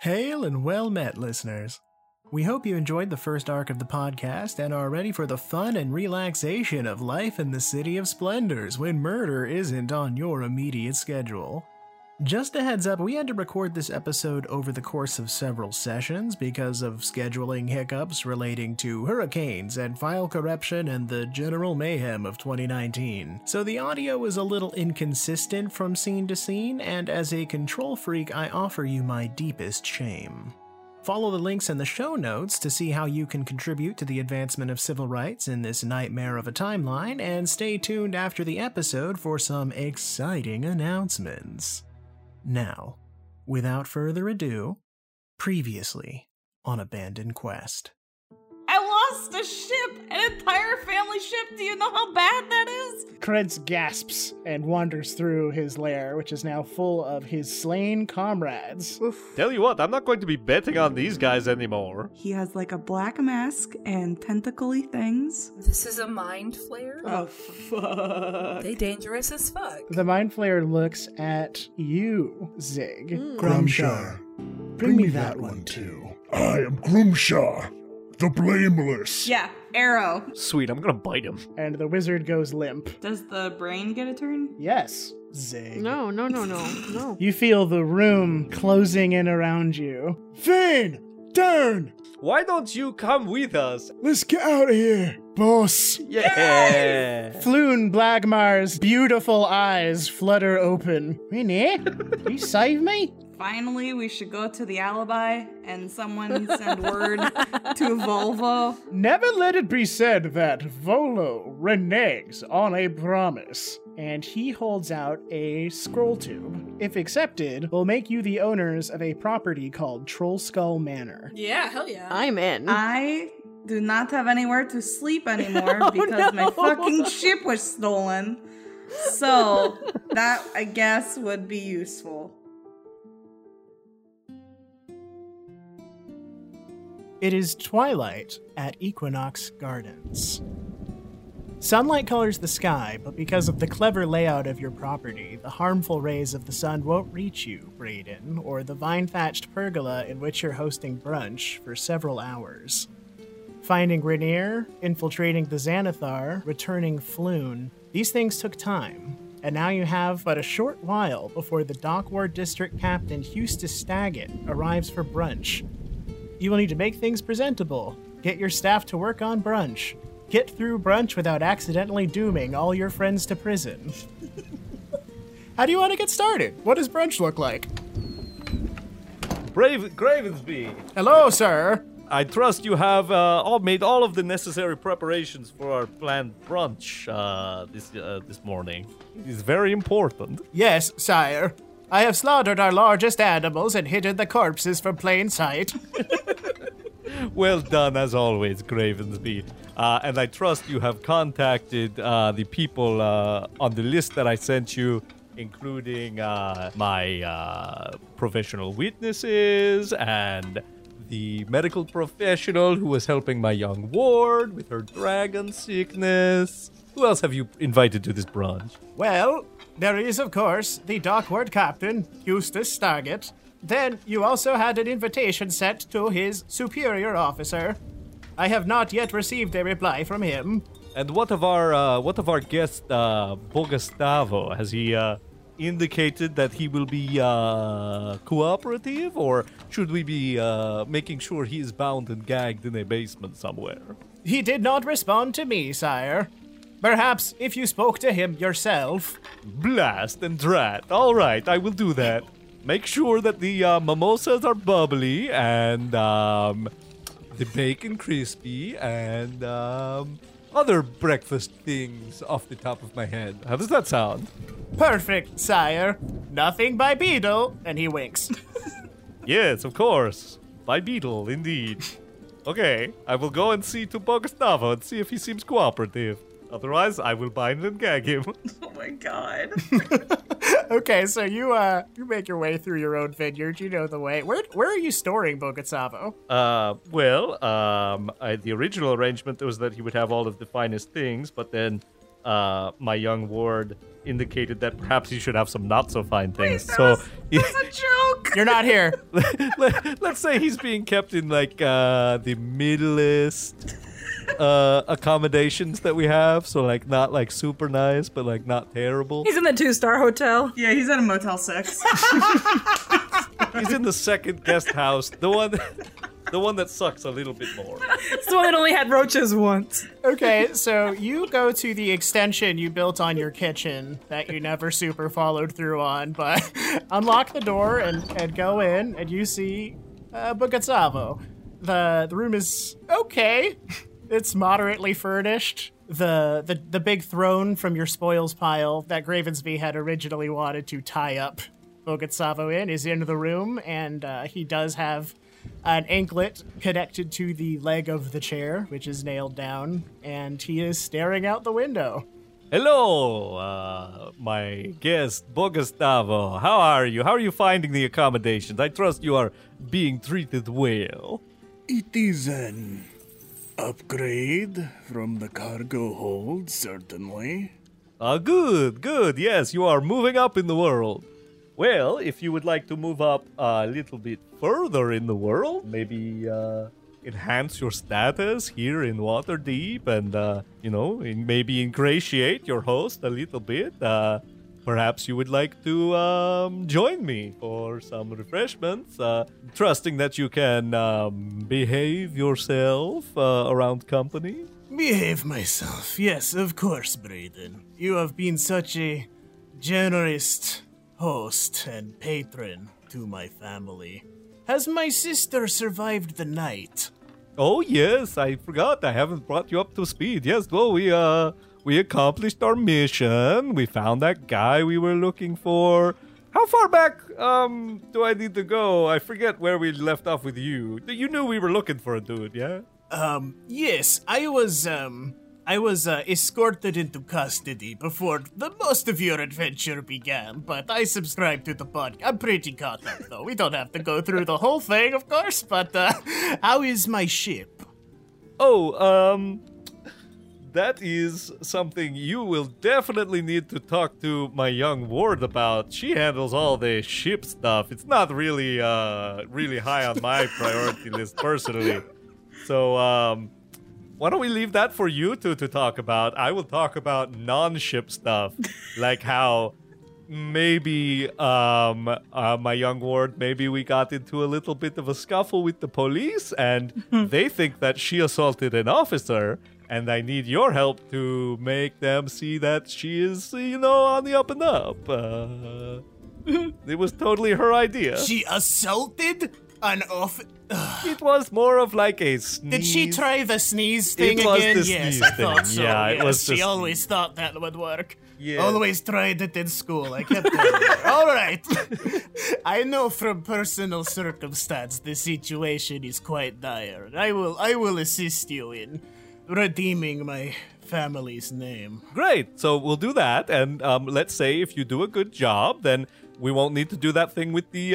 Hail and well met, listeners. We hope you enjoyed the first arc of the podcast and are ready for the fun and relaxation of life in the City of Splendors when murder isn't on your immediate schedule. Just a heads up, we had to record this episode over the course of several sessions because of scheduling hiccups relating to hurricanes and file corruption and the general mayhem of 2019. So the audio is a little inconsistent from scene to scene, and as a control freak, I offer you my deepest shame. Follow the links in the show notes to see how you can contribute to the advancement of civil rights in this nightmare of a timeline, and stay tuned after the episode for some exciting announcements. Now, without further ado, previously on Abandoned Quest. I lost a ship! An entire family ship! Do you know how bad that is? Krenz gasps and wanders through his lair, which is now full of his slain comrades. Oof. Tell you what, I'm not going to be betting on these guys anymore. He has like a black mask and tentacle-y things. This is a mind flayer? Oh, fuck. They dangerous as fuck. The mind flayer looks at you, Zig. Grumshar. Bring me that one, too. I am Grumshar. The Blameless. Yeah, arrow. Sweet, I'm gonna bite him. And the wizard goes limp. Does the brain get a turn? Yes. Zig. No. You feel the room closing in around you. Vane, turn! Why don't you come with us? Let's get out of here, boss. Yeah! Floon Blagmar's beautiful eyes flutter open. Renee, you save me? Finally, we should go to the Alibi and someone send word to Volvo. Never let it be said that Volo reneges on a promise. And he holds out a scroll tube. If accepted, will make you the owners of a property called Trollskull Manor. Yeah, hell yeah. I'm in. I do not have anywhere to sleep anymore because my fucking ship was stolen. So that, I guess, would be useful. It is twilight at Equinox Gardens. Sunlight colors the sky, but because of the clever layout of your property, the harmful rays of the sun won't reach you, Brayden, or the vine-thatched pergola in which you're hosting brunch for several hours. Finding Rainier, infiltrating the Xanathar, returning Floon, these things took time, and now you have but a short while before the Dockward District Captain Eustace Staggett arrives for brunch. You will need to make things presentable, get your staff to work on brunch, get through brunch without accidentally dooming all your friends to prison. How do you want to get started? What does brunch look like? Gravensby! Hello, sir! I trust you have made all of the necessary preparations for our planned brunch this morning. It's very important. Yes, sire. I have slaughtered our largest animals and hidden the corpses from plain sight. Well done, as always, Gravensby. And I trust you have contacted the people on the list that I sent you, including my professional witnesses and the medical professional who was helping my young ward with her dragon sickness. Who else have you invited to this brunch? Well, there is, of course, the Dockward Captain, Eustace Staggett. Then you also had an invitation sent to his superior officer. I have not yet received a reply from him. And what of our guest, Bogustavo? Has he indicated that he will be cooperative, or should we be making sure he is bound and gagged in a basement somewhere? He did not respond to me, sire. Perhaps if you spoke to him yourself. Blast and drat. All right, I will do that. Make sure that the mimosas are bubbly and the bacon crispy and other breakfast things off the top of my head. How does that sound? Perfect, sire. Nothing by Beetle. And he winks. Yes, of course. By Beetle, indeed. Okay, I will go and see to Bogustavo and see if he seems cooperative. Otherwise, I will bind and gag him. Oh my god. Okay, so you make your way through your own vineyard. You know the way. Where are you storing Bogustavo? The original arrangement was that he would have all of the finest things, but then my young ward indicated that perhaps you should have some not-so-fine things. Wait, that was a joke! You're not here. Let's say he's being kept in, like, the middlest accommodations that we have. So, like, not, like, super nice, but, like, not terrible. He's in the 2-star hotel. Yeah, he's at a Motel 6. He's in the second guest house. The one that sucks a little bit more. It's the one that only had roaches once. Okay, so you go to the extension you built on your kitchen that you never super followed through on, but unlock the door and go in, and you see Bogustavo. The room is okay. It's moderately furnished. The big throne from your spoils pile that Gravensby had originally wanted to tie up Bogustavo in is in the room, and he does have an anklet connected to the leg of the chair, which is nailed down, and he is staring out the window. Hello, my guest, Bogustavo. How are you? How are you finding the accommodations? I trust you are being treated well. It is an upgrade from the cargo hold, certainly. Good. Yes, you are moving up in the world. Well, if you would like to move up a little bit further in the world, maybe enhance your status here in Waterdeep and, maybe ingratiate your host a little bit, perhaps you would like to join me for some refreshments, trusting that you can behave yourself around company. Behave myself, yes, of course, Brayden. You have been such a generous host and patron to my family. Has my sister survived the night? Oh yes, I forgot. I haven't brought you up to speed. Yes, well, we accomplished our mission. We found that guy we were looking for. How far back do I need to go? I forget where we left off with you. You knew we were looking for a dude, yeah? Yes, I was escorted into custody before the most of your adventure began, but I subscribed to the podcast. I'm pretty caught up, though. We don't have to go through the whole thing, of course, but how is my ship? Oh, that is something you will definitely need to talk to my young ward about. She handles all the ship stuff. It's not really, really high on my priority list, personally. So, why don't we leave that for you two to talk about? I will talk about non-ship stuff, like how maybe my young ward, maybe we got into a little bit of a scuffle with the police, and they think that she assaulted an officer, and I need your help to make them see that she is, on the up and up. It was totally her idea. She assaulted an officer? It was more of like a sneeze. Did she try the sneeze thing again? Yes, I thought so. Yeah, yes. It was she always thought that would work. Yeah. Always tried it in school. I kept telling her. All right. I know from personal circumstance the situation is quite dire. I will assist you in redeeming my family's name. Great. So we'll do that, and let's say if you do a good job, then we won't need to do that thing with the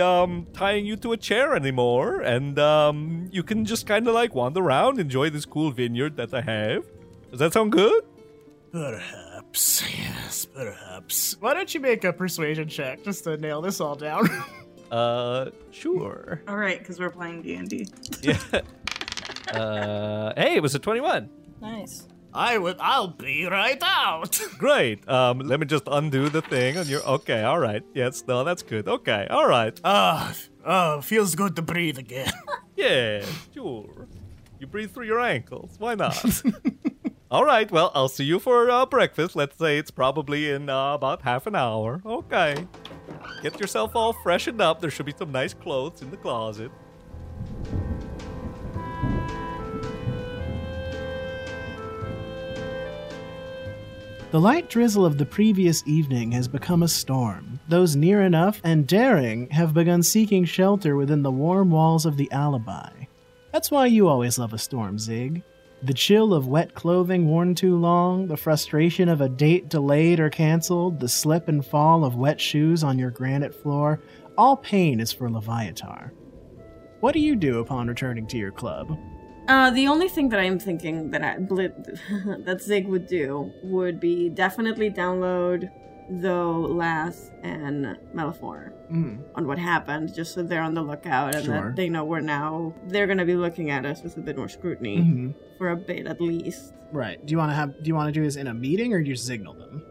tying you to a chair anymore. And you can just kind of like wander around, enjoy this cool vineyard that I have. Does that sound good? Perhaps. Yes, perhaps. Why don't you make a persuasion check just to nail this all down? Sure. All right, because we're playing D&D. Yeah. Hey, it was a 21. Nice. I'll be right out. Great. Let me just undo the thing on your. Okay, all right. Yes, no, that's good. Okay, all right. Feels good to breathe again. Yeah, sure. You breathe through your ankles. Why not? All right. Well, I'll see you for breakfast. Let's say it's probably in about half an hour. Okay. Get yourself all freshened up. There should be some nice clothes in the closet. The light drizzle of the previous evening has become a storm. Those near enough and daring have begun seeking shelter within the warm walls of the Alibi. That's why you always love a storm, Zig. The chill of wet clothing worn too long, the frustration of a date delayed or canceled, the slip and fall of wet shoes on your granite floor, all pain is for Leviatar. What do you do upon returning to your club? The only thing that I'm thinking that that Zig would do would be definitely download, though, Lass and Mellifor on what happened, just so they're on the lookout and that they know they're going to be looking at us with a bit more scrutiny for a bit at least. Right. Do you want to do this in a meeting or do you signal them?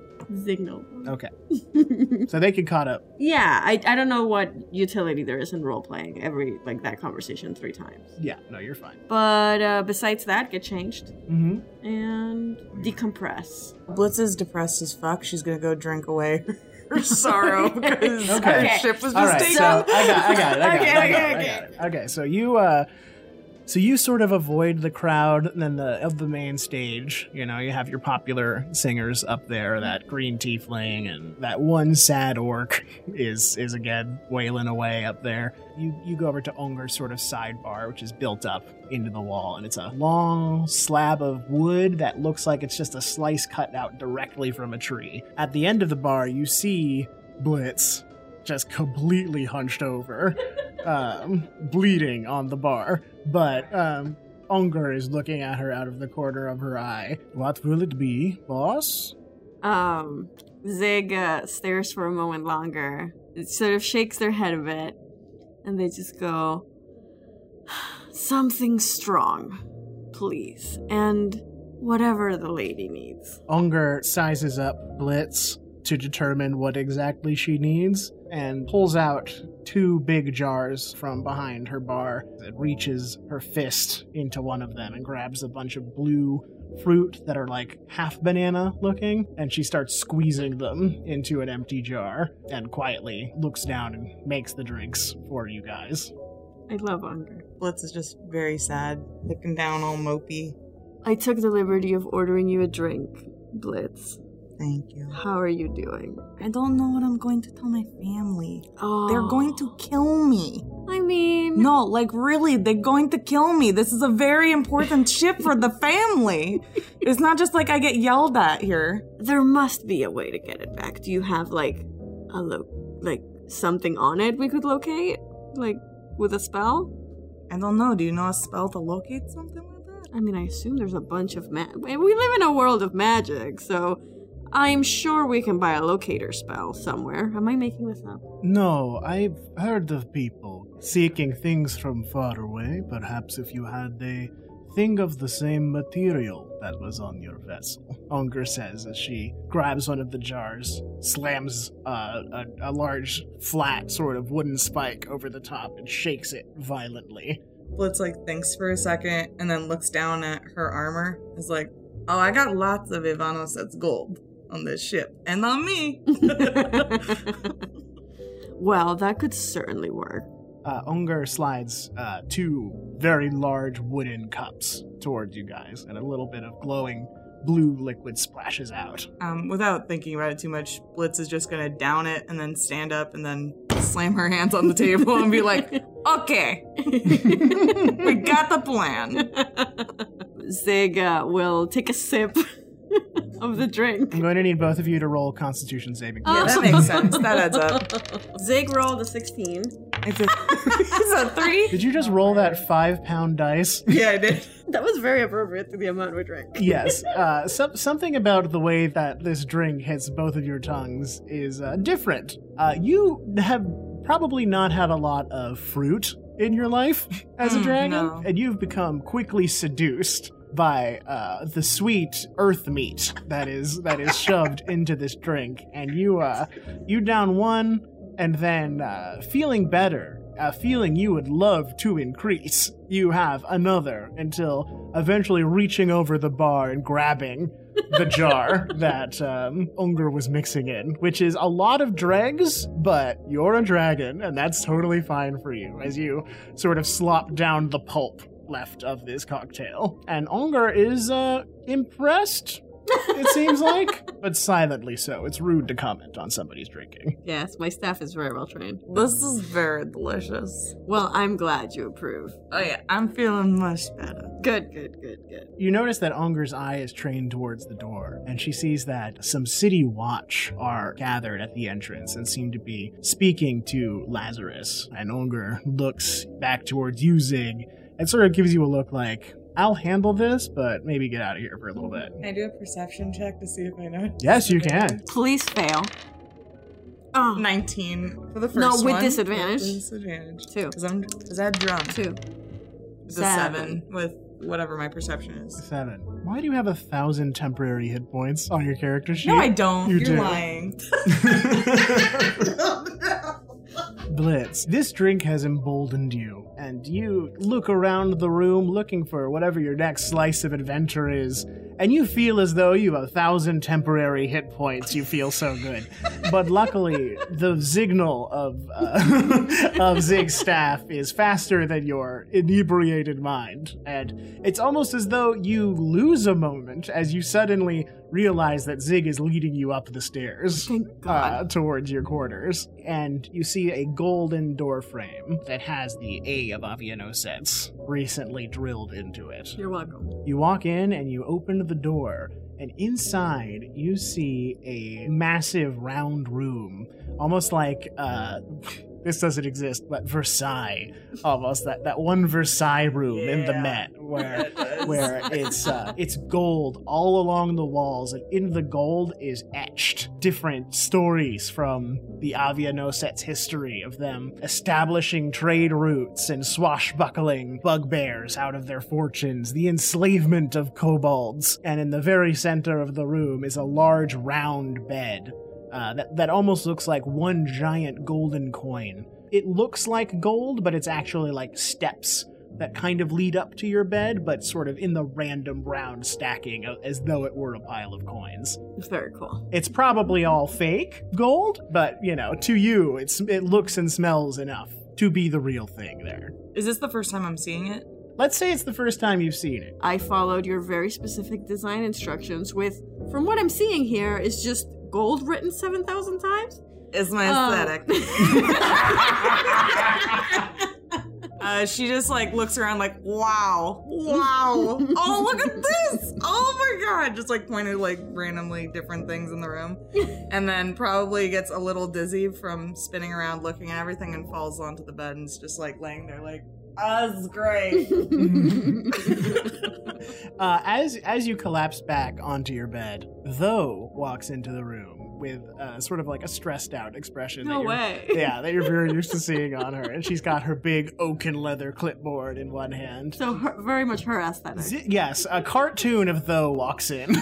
Signal. Okay. So they can caught up. Yeah, I don't know what utility there is in role-playing that conversation 3 times. Yeah, no, you're fine. But besides that, get changed and decompress. Blitz is depressed as fuck. She's going to go drink away her sorrow because her ship was mistaken. Right, so I got it. Okay, so you... So you sort of avoid the crowd and of the main stage. You know, you have your popular singers up there, that green tiefling, and that one sad orc is again wailing away up there. You go over to Unger's sort of sidebar, which is built up into the wall, and it's a long slab of wood that looks like it's just a slice cut out directly from a tree. At the end of the bar, you see Blitz just completely hunched over, bleeding on the bar. But Unger is looking at her out of the corner of her eye. What will it be, boss? Zig stares for a moment longer. It sort of shakes their head a bit. And they just go, something strong, please. And whatever the lady needs. Unger sizes up Blitz to determine what exactly she needs, and pulls out 2 big jars from behind her bar and reaches her fist into one of them and grabs a bunch of blue fruit that are like half banana looking, and she starts squeezing them into an empty jar and quietly looks down and makes the drinks for you guys. I love Unger. Blitz is just very sad, looking down all mopey. I took the liberty of ordering you a drink, Blitz. Thank you. How are you doing? I don't know what I'm going to tell my family. Oh. They're going to kill me. I mean... No, really, they're going to kill me. This is a very important ship for the family. It's not just I get yelled at here. There must be a way to get it back. Do you have, something on it we could locate? With a spell? I don't know. Do you know a spell to locate something like that? I mean, I assume there's a bunch of... We live in a world of magic, so... I'm sure we can buy a locator spell somewhere. Am I making this up? No, I've heard of people seeking things from far away. Perhaps if you had a thing of the same material that was on your vessel. Unger says as she grabs one of the jars, slams a large, flat sort of wooden spike over the top and shakes it violently. Blitz thinks for a second and then looks down at her armor. It's oh, I got lots of Avianosets gold on this ship, and on me. Well, that could certainly work. Unger slides 2 very large wooden cups towards you guys, and a little bit of glowing blue liquid splashes out. Without thinking about it too much, Blitz is just gonna down it and then stand up and then slam her hands on the table and be okay, we got the plan. Zig will take a sip of the drink. I'm going to need both of you to roll Constitution saving throws. Yeah, that makes sense. That adds up. Zig rolled a 16. It's a 3. Did you just roll that 5-pound dice? Yeah, I did. That was very appropriate to the amount we drank. Yes. Something about the way that this drink hits both of your tongues is different. You have probably not had a lot of fruit in your life as a dragon, and you've become quickly seduced by the sweet earth meat that is shoved into this drink, and you down one, and then feeling better, a feeling you would love to increase, you have another until eventually reaching over the bar and grabbing the jar that Unger was mixing in, which is a lot of dregs, but you're a dragon and that's totally fine for you as you sort of slop down the pulp left of this cocktail. And Unger is impressed, it seems but silently so. It's rude to comment on somebody's drinking. Yes, my staff is very well trained. This is very delicious. Well, I'm glad you approve. Oh yeah, I'm feeling much better. Good. You notice that Unger's eye is trained towards the door, and she sees that some city watch are gathered at the entrance and seem to be speaking to Lazarus. And Unger looks back towards you, Zig, and sort of gives you a look I'll handle this, but maybe get out of here for a little bit. Can I do a perception check to see if I know? Yes, you can. Please fail. Oh. 19 for the first one. No, with disadvantage. With disadvantage. 2. Because I had drunk. 2. It's 7 with whatever my perception is. 7. Why do you have 1,000 temporary hit points on your character sheet? No, I don't. You're lying. Blitz, this drink has emboldened you, and you look around the room looking for whatever your next slice of adventure is, and you feel as though you have 1,000 temporary hit points. You feel so good. But luckily, the signal of Zig's staff is faster than your inebriated mind, and it's almost as though you lose a moment as you suddenly realize that Zig is leading you up the stairs towards your quarters, and you see a golden door frame that has the A of Avianosets recently drilled into it. You're welcome. You walk in and you open the door, and inside you see a massive round room, almost like this doesn't exist, but Versailles, almost that one Versailles room in the Met, where it's gold all along the walls, and in the gold is etched different stories from the Avianosets' history of them establishing trade routes and swashbuckling bugbears out of their fortunes, the enslavement of kobolds, and in the very center of the room is a large round bed. That almost looks like one giant golden coin. It looks like gold, but it's actually like steps that kind of lead up to your bed, but sort of in the random round stacking as though it were a pile of coins. It's very cool. It's probably all fake gold, but, to you, it looks and smells enough to be the real thing there. Is this the first time I'm seeing it? Let's say it's the first time you've seen it. I followed your very specific design instructions with, from what I'm seeing here, is just gold written 7,000 times? It's my aesthetic. She just, looks around like, wow. Oh, look at this. Oh, my God. Just, pointed, randomly different things in the room. And then probably gets a little dizzy from spinning around looking at everything and falls onto the bed and is just, laying there, this is great. As you collapse back onto your bed, Tho walks into the room with sort of a stressed out expression. No way. Yeah, that you're very used to seeing on her. And she's got her big oaken leather clipboard in one hand. So very much her aesthetic. Yes, a cartoon of Tho walks in.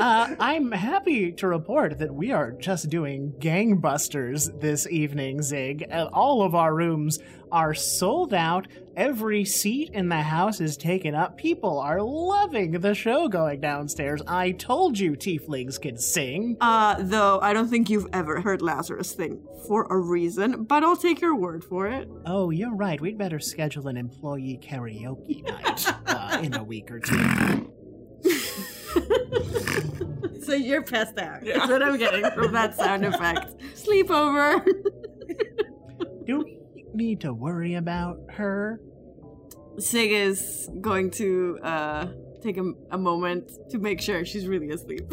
I'm happy to report that we are just doing gangbusters this evening, Zig. All of our rooms are sold out. Every seat in the house is taken up. People are loving the show going downstairs. I told you tieflings could sing. Though I don't think you've ever heard Lazarus sing for a reason, but I'll take your word for it. Oh, you're right. We'd better schedule an employee karaoke night in a week or two. So you're passed out. Yeah. That's what I'm getting from that sound effect. Sleepover. Don't need to worry about her. Sig is going to take a moment to make sure she's really asleep.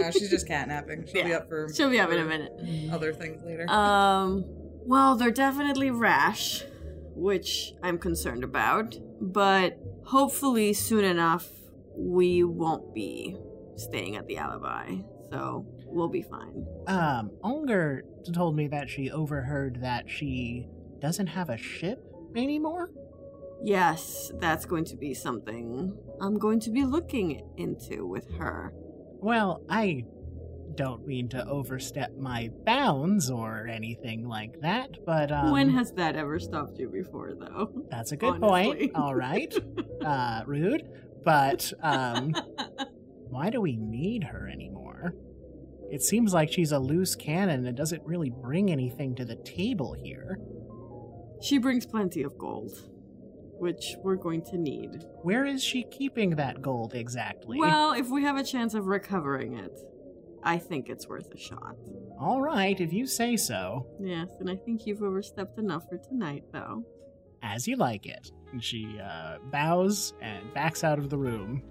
No, she's just catnapping. She'll be up for... She'll be up in a minute. Other things later. Well, they're definitely rash, which I'm concerned about, but hopefully soon enough we won't be staying at the Alibi, so we'll be fine. Unger told me that she overheard that she doesn't have a ship anymore? Yes, that's going to be something I'm going to be looking into with her. Well, I don't mean to overstep my bounds or anything like that, but... when has that ever stopped you before, though? That's a good point. All right. Rude. But why do we need her anymore? It seems like she's a loose cannon and doesn't really bring anything to the table here. She brings plenty of gold, which we're going to need. Where is she keeping that gold exactly? Well, if we have a chance of recovering it, I think it's worth a shot. All right, if you say so. Yes, and I think you've overstepped enough for tonight, though. As you like it. And she bows and backs out of the room.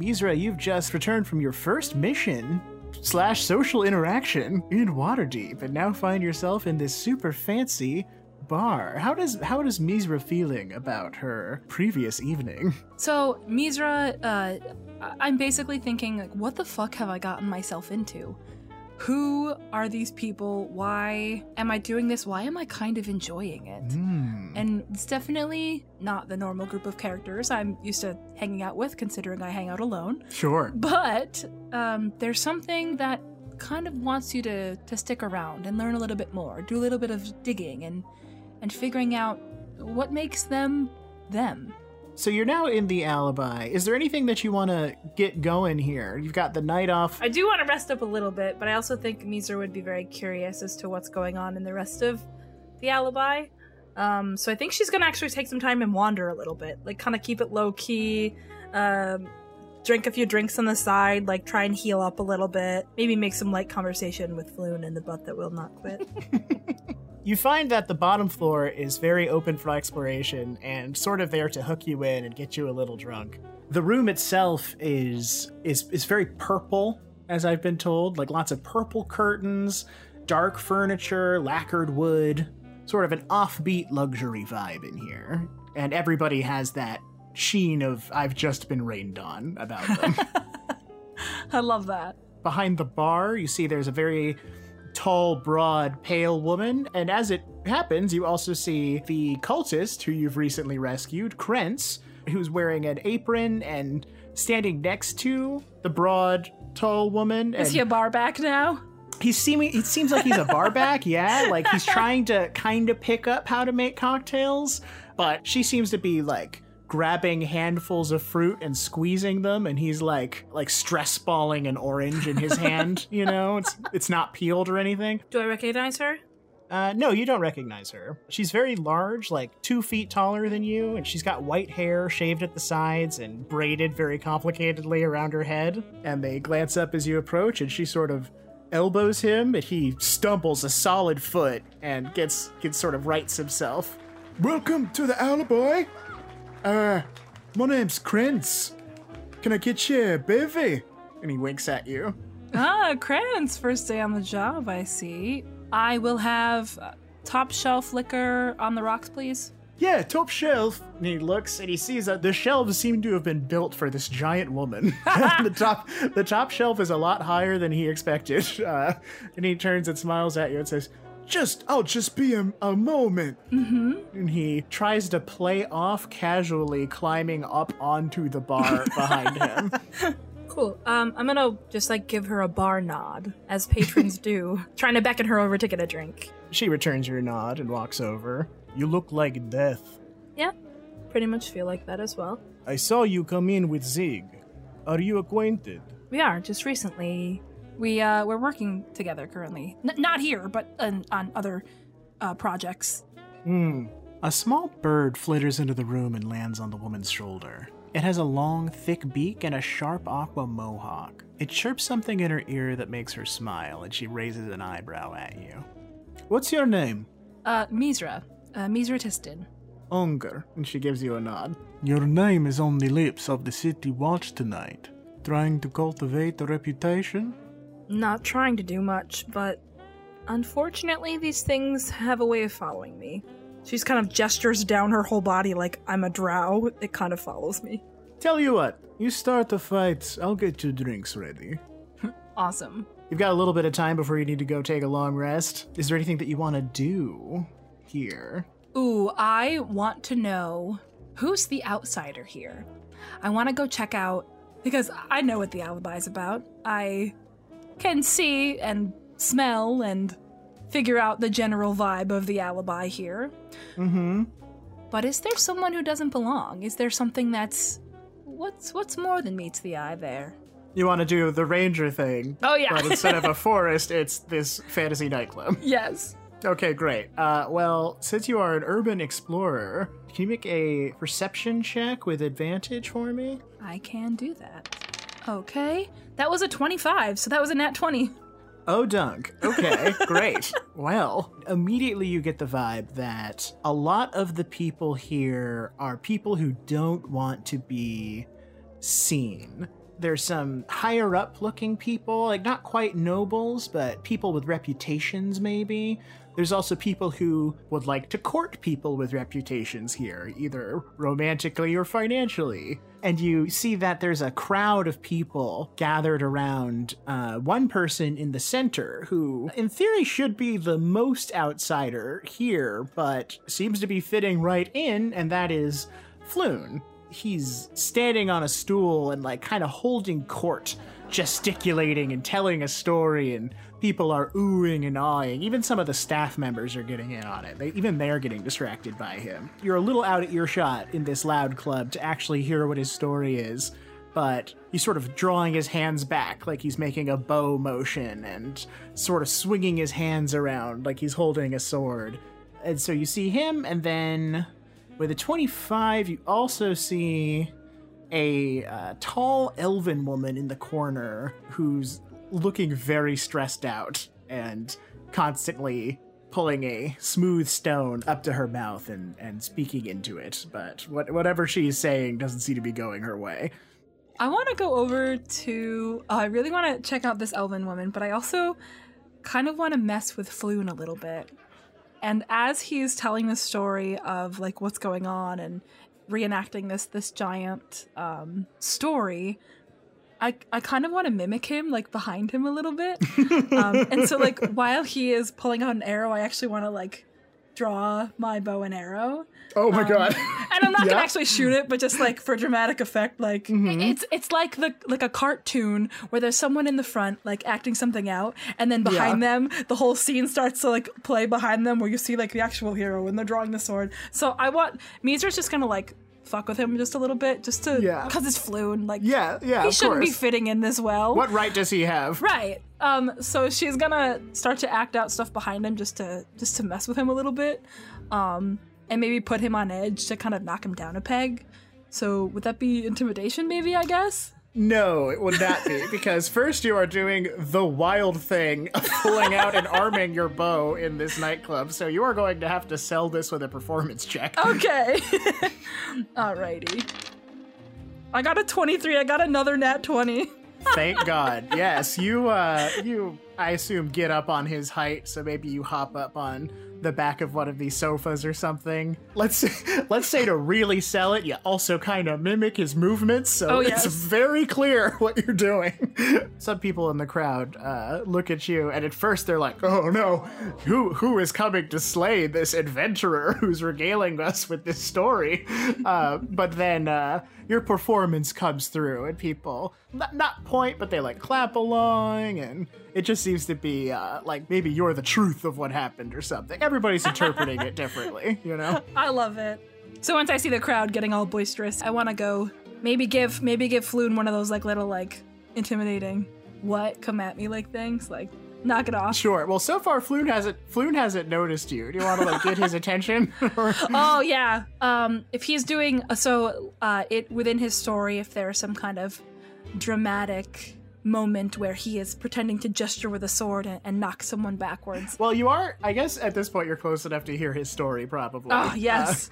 Mizra, you've just returned from your first mission/social interaction in Waterdeep and now find yourself in this super fancy bar. How does Mizra feeling about her previous evening? So Mizra, I'm basically thinking, like, what the fuck have I gotten myself into? Who are these people? Why am I doing this? Why am I kind of enjoying it? Mm. And it's definitely not the normal group of characters I'm used to hanging out with, considering I hang out alone. Sure. But there's something that kind of wants you to stick around and learn a little bit more, do a little bit of digging and figuring out what makes them them. So you're now in the Alibi. Is there anything that you want to get going here? You've got the night off. I do want to rest up a little bit, but I also think Mizra would be very curious as to what's going on in the rest of the Alibi. So I think she's going to actually take some time and wander a little bit, like kind of keep it low key, drink a few drinks on the side, like try and heal up a little bit, maybe make some light conversation with Floon and the butt that will not quit. You find that the bottom floor is very open for exploration and sort of there to hook you in and get you a little drunk. The room itself is very purple, as I've been told, like lots of purple curtains, dark furniture, lacquered wood, sort of an offbeat luxury vibe in here. And everybody has that sheen of I've just been rained on about them. I love that. Behind the bar, you see there's a very tall, broad, pale woman, and as it happens, you also see the cultist who you've recently rescued, Krentz, who's wearing an apron and standing next to the broad, tall woman. Is he a barback now? It seems like he's a barback, yeah. Like, he's trying to kind of pick up how to make cocktails, but she seems to be, like, grabbing handfuls of fruit and squeezing them, and he's like stress balling an orange in his hand, you know? It's not peeled or anything. Do I recognize her? No, you don't recognize her. She's very large, like 2 feet taller than you, and she's got white hair shaved at the sides and braided very complicatedly around her head. And they glance up as you approach, and she sort of elbows him, and he stumbles a solid foot and gets sort of rights himself. Welcome to the Alibi! My name's Krentz. Can I get you a bevy? And he winks at you. Ah, Krentz, first day on the job, I see. I will have top shelf liquor on the rocks, please. Yeah, top shelf. And he looks and he sees that the shelves seem to have been built for this giant woman. The top shelf is a lot higher than he expected. And he turns and smiles at you and says, I'll just be a moment. Mm-hmm. And he tries to play off casually, climbing up onto the bar behind him. Cool. I'm gonna just give her a bar nod, as patrons do, trying to beckon her over to get a drink. She returns your nod and walks over. You look like death. Yeah, pretty much feel like that as well. I saw you come in with Zig. Are you acquainted? We are, just recently. We're working together currently. Not here, but on other projects. A small bird flitters into the room and lands on the woman's shoulder. It has a long, thick beak and a sharp aqua mohawk. It chirps something in her ear that makes her smile, and she raises an eyebrow at you. What's your name? Mizra. Mizra Tistin. Unger. And she gives you a nod. Your name is on the lips of the city watch tonight. Trying to cultivate a reputation? Not trying to do much, but unfortunately these things have a way of following me. She's kind of gestures down her whole body like I'm a drow. It kind of follows me. Tell you what, you start the fight, I'll get you drinks ready. Awesome. You've got a little bit of time before you need to go take a long rest. Is there anything that you want to do here? Ooh, I want to know who's the outsider here. I want to go check out, because I know what the Alibi is about. I can see and smell and figure out the general vibe of the Alibi here. Mm-hmm. But is there someone who doesn't belong? Is there something that's what's more than meets the eye there? You want to do the ranger thing. Oh, yeah. But instead of a forest, it's this fantasy nightclub. Yes. Okay, great. Well, since you are an urban explorer, can you make a perception check with advantage for me? I can do that. Okay, that was a 25, so that was a nat 20. Oh, dunk. Okay, great. Well, immediately you get the vibe that a lot of the people here are people who don't want to be seen. There's some higher up looking people, like not quite nobles, but people with reputations maybe. There's also people who would like to court people with reputations here, either romantically or financially. And you see that there's a crowd of people gathered around one person in the center who, in theory, should be the most outsider here, but seems to be fitting right in, and that is Floon. He's standing on a stool and, like, kind of holding court, gesticulating and telling a story, and people are oohing and aahing. Even some of the staff members are getting in on it. They're getting distracted by him. You're a little out of earshot in this loud club to actually hear what his story is, but he's sort of drawing his hands back like he's making a bow motion and sort of swinging his hands around like he's holding a sword. And so you see him, and then with a 25, you also see a tall elven woman in the corner who's looking very stressed out and constantly pulling a smooth stone up to her mouth and speaking into it. But whatever she's saying doesn't seem to be going her way. I want to go over to... I really want to check out this elven woman, but I also kind of want to mess with Floon a little bit. And as he's telling the story of, like, what's going on and reenacting this giant story, I kind of want to mimic him, like, behind him a little bit. And so, like, while he is pulling out an arrow, I actually want to, like, draw my bow and arrow. Oh, my God. And I'm not going to actually shoot it, but just, like, for dramatic effect, like, it's like a cartoon where there's someone in the front, like, acting something out, and then behind them, the whole scene starts to, like, play behind them where you see, like, the actual hero and they're drawing the sword. So I want... Miser's just going to, like, fuck with him just a little bit, just to... Because it's Floon, like... Yeah, he shouldn't be fitting in this well. What right does he have? Right. So she's going to start to act out stuff behind him just to mess with him a little bit. And maybe put him on edge to kind of knock him down a peg. So would that be intimidation, maybe, I guess? No, it would not be, because first you are doing the wild thing of pulling out and arming your bow in this nightclub, so you are going to have to sell this with a performance check. Okay. Alrighty. I got a 23. I got another nat 20. Thank God. Yes, you, I assume, get up on his height, so maybe you hop up on the back of one of these sofas or something. Let's say to really sell it, you also kind of mimic his movements, so it's very clear what you're doing. Some people in the crowd look at you, and at first they're like, oh no, who is coming to slay this adventurer who's regaling us with this story? But then your performance comes through, and people, not point, but they like clap along, and it just seems to be like maybe you're the truth of what happened or something. Everybody's interpreting it differently, you know? I love it. So once I see the crowd getting all boisterous, I want to go maybe give Floon one of those like little like intimidating what come at me like things, like knock it off. Sure. Well, so far Floon hasn't noticed you. Do you want to like get his attention? Oh yeah. If he's doing it within his story, if there's some kind of dramatic moment where he is pretending to gesture with a sword and knock someone backwards. Well, you are, I guess at this point, you're close enough to hear his story, probably. Oh, yes.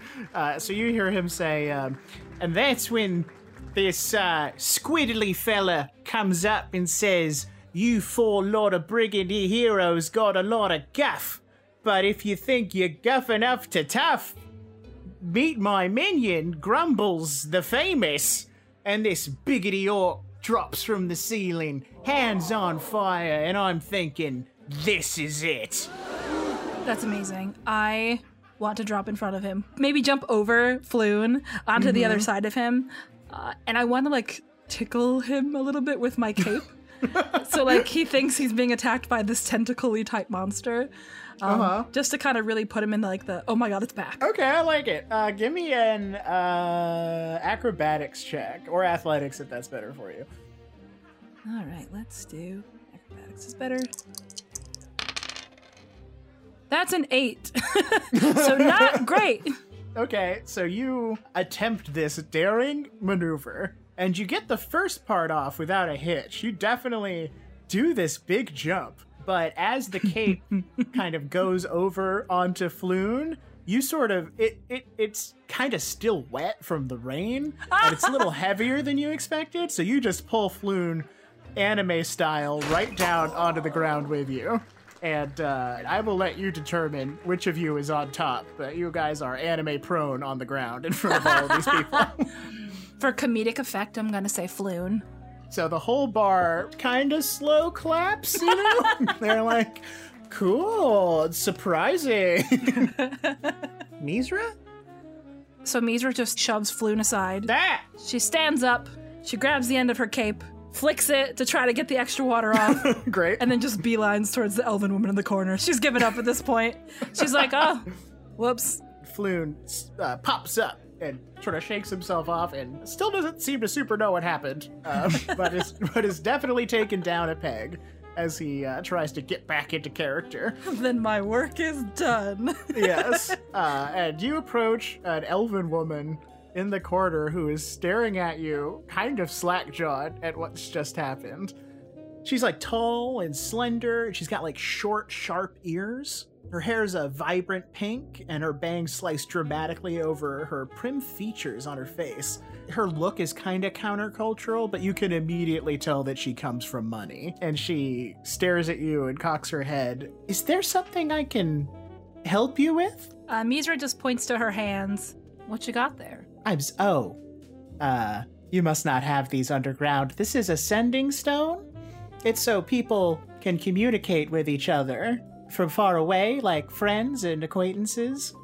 So you hear him say, and that's when this squiddly fella comes up and says, you four lot of brigadier heroes got a lot of guff, but if you think you're guff enough to tough, meet my minion, Grumbles the Famous, and this biggity orc drops from the ceiling, hands on fire, and I'm thinking, this is it. That's amazing. I want to drop in front of him. Maybe jump over Floon onto the other side of him. And I want to, like, tickle him a little bit with my cape. So, like, he thinks he's being attacked by this tentacle-y type monster. Just to kind of really put him in, like, the, oh my God, it's back. Okay, I like it. Give me an acrobatics check, or athletics if that's better for you. All right, let's do acrobatics is better. That's an 8. So not great. Okay, so you attempt this daring maneuver, and you get the first part off without a hitch. You definitely do this big jump. But as the cape kind of goes over onto Floon, you sort of, it's kind of still wet from the rain, and it's a little heavier than you expected, so you just pull Floon anime style right down onto the ground with you. And I will let you determine which of you is on top, but you guys are anime prone on the ground in front of all of these people. For comedic effect, I'm going to say Floon. So the whole bar kind of slow claps, you know? They're like, cool, it's surprising. Mizra? So Mizra just shoves Floon aside. That! She stands up, she grabs the end of her cape, flicks it to try to get the extra water off. Great. And then just beelines towards the elven woman in the corner. She's given up at this point. She's like, oh, whoops. Floon pops up and sort of shakes himself off and still doesn't seem to super know what happened, but is definitely taken down a peg as he tries to get back into character. Then my work is done. Yes. And you approach an elven woman in the corner who is staring at you, kind of slack-jawed at what's just happened. She's like tall and slender, and she's got like short, sharp ears. Her hair's a vibrant pink, and her bangs slice dramatically over her prim features on her face. Her look is kind of countercultural, but you can immediately tell that she comes from money. And she stares at you and cocks her head. Is there something I can help you with? Mizra just points to her hands. What you got there? You must not have these underground. This is a sending stone. It's so people can communicate with each other from far away, like friends and acquaintances.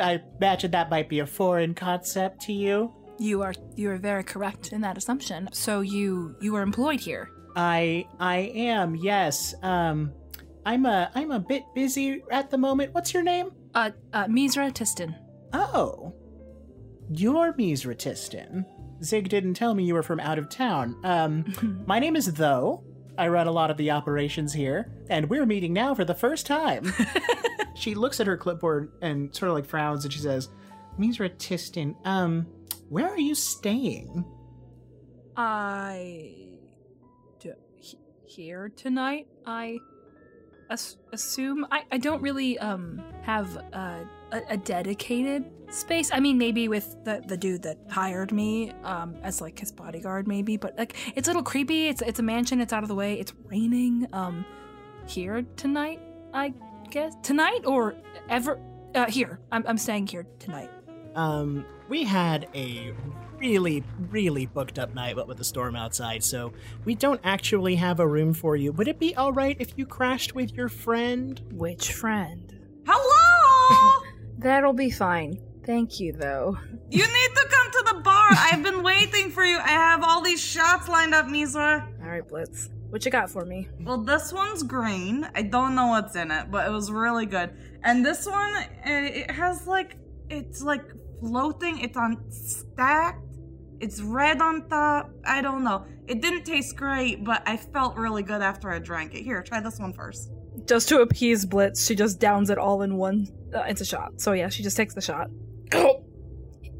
I imagine that might be a foreign concept to you. You are very correct in that assumption. So you are employed here. I am, yes. I'm a bit busy at the moment. What's your name? Mizra Tiston. Oh. You're Mizra Tiston. Zig didn't tell me you were from out of town. My name is Tho. I run a lot of the operations here, and we're meeting now for the first time. She looks at her clipboard and sort of like frowns, and she says, Mizra Tiston, where are you staying? Here tonight? I assume... I don't really have... A dedicated space. I mean, maybe with the dude that hired me as like his bodyguard, maybe. But like, it's a little creepy. It's a mansion. It's out of the way. It's raining. Here tonight, I guess. Tonight or ever here. I'm staying here tonight. We had a really, really booked up night, but with the storm outside, so we don't actually have a room for you. Would it be all right if you crashed with your friend? Which friend? Hello. That'll be fine. Thank you, though. You need to come to the bar. I've been waiting for you. I have all these shots lined up, Mizra. All right, Blitz. What you got for me? Well, this one's green. I don't know what's in it, but it was really good. And this one, it has like, it's like floating. It's on stacked. It's red on top. I don't know. It didn't taste great, but I felt really good after I drank it. Here, try this one first. Just to appease Blitz, she just downs it all in one. It's a shot. So yeah, she just takes the shot.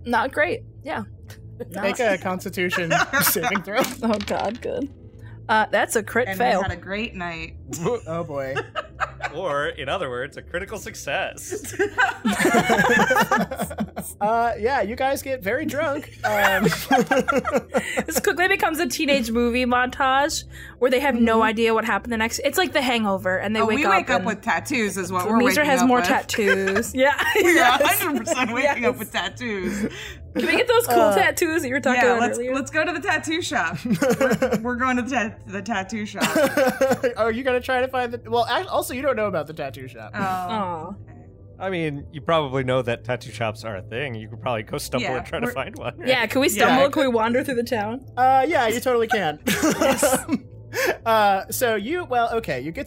Not great. Yeah. Make a constitution saving throw. Oh god, good. That's a crit and fail. And I had a great night. Oh boy. Or, in other words, a critical success. Yeah, you guys get very drunk. This quickly becomes a teenage movie montage where they have no idea what happened the next. It's like The Hangover, and they wake up with tattoos is what we're waking up with. Mizra has more tattoos. Yeah. We are 100% waking up with tattoos. Can we get those cool tattoos that you were talking about earlier? Yeah, let's go to the tattoo shop. We're going to the tattoo shop. Oh, you're going to try to find the... Well, also, you don't know about the tattoo shop. Oh. I mean, you probably know that tattoo shops are a thing. You could probably go stumble and try to find one. Right? Yeah, can we stumble? Yeah. Can we wander through the town? Yeah, you totally can. You get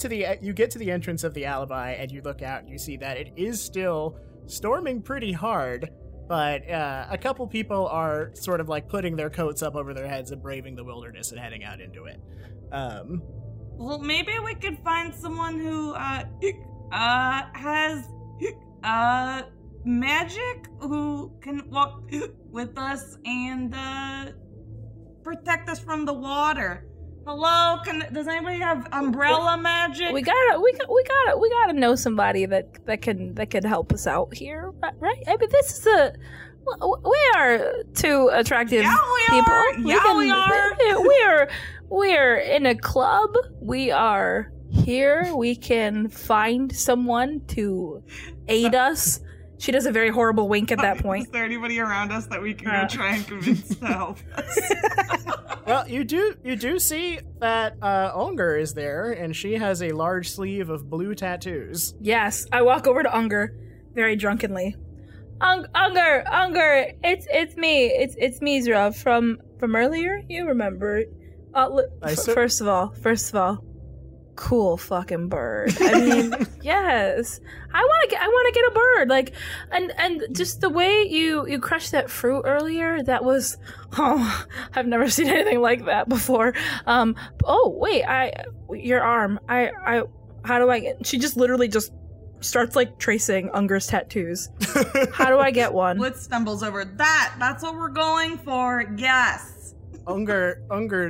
to the entrance of the Alibi, and you look out, and you see that it is still storming pretty hard. But a couple people are sort of like putting their coats up over their heads and braving the wilderness and heading out into it. Well, maybe we could find someone who has magic, who can walk with us and protect us from the water. Hello, does anybody have umbrella magic? We gotta know somebody that could help us out here, right? I mean, we are two attractive people. We're in a club. We are here. We can find someone to aid us. She does a very horrible wink at that point. Is there anybody around us that we can go try and convince to help us? Well, you do see that Unger is there, and she has a large sleeve of blue tattoos. Yes, I walk over to Unger very drunkenly. Unger, it's me. It's Mizra from earlier. You remember? First of all, cool fucking bird. I mean, yes. I want to get a bird. Like, and just the way you crushed that fruit earlier, that was, I've never seen anything like that before. Your arm. How do I get? She just literally just starts like tracing Unger's tattoos. How do I get one? Blitz stumbles over that. That's what we're going for. Yes. Unger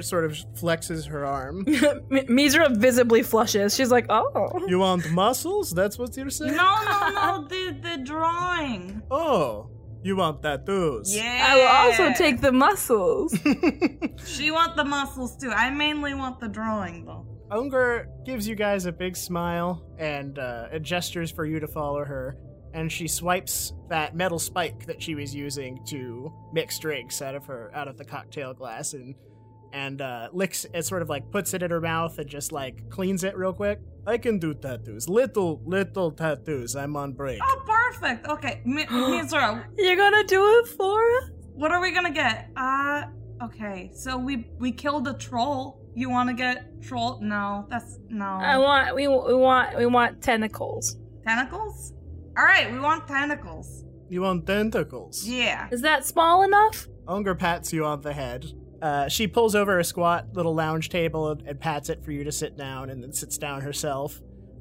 sort of flexes her arm. Mizra visibly flushes. She's like, oh. You want muscles? That's what you're saying? No, the drawing. Oh, you want tattoos. Yeah. I will also take the muscles. She wants the muscles too. I mainly want the drawing though. Unger gives you guys a big smile and gestures for you to follow her. And she swipes that metal spike that she was using to mix drinks out of the cocktail glass, and licks it, sort of like puts it in her mouth and just like cleans it real quick. I can do tattoos, little tattoos. I'm on break. Oh, perfect. Okay, Mizra, you're gonna do it for us? What are we gonna get? Okay. So we killed a troll. You want to get troll? No, that's no. We want tentacles. Tentacles? All right, we want tentacles. You want tentacles? Yeah. Is that small enough? Unger pats you on the head. She pulls over a squat little lounge table and pats it for you to sit down, and then sits down herself.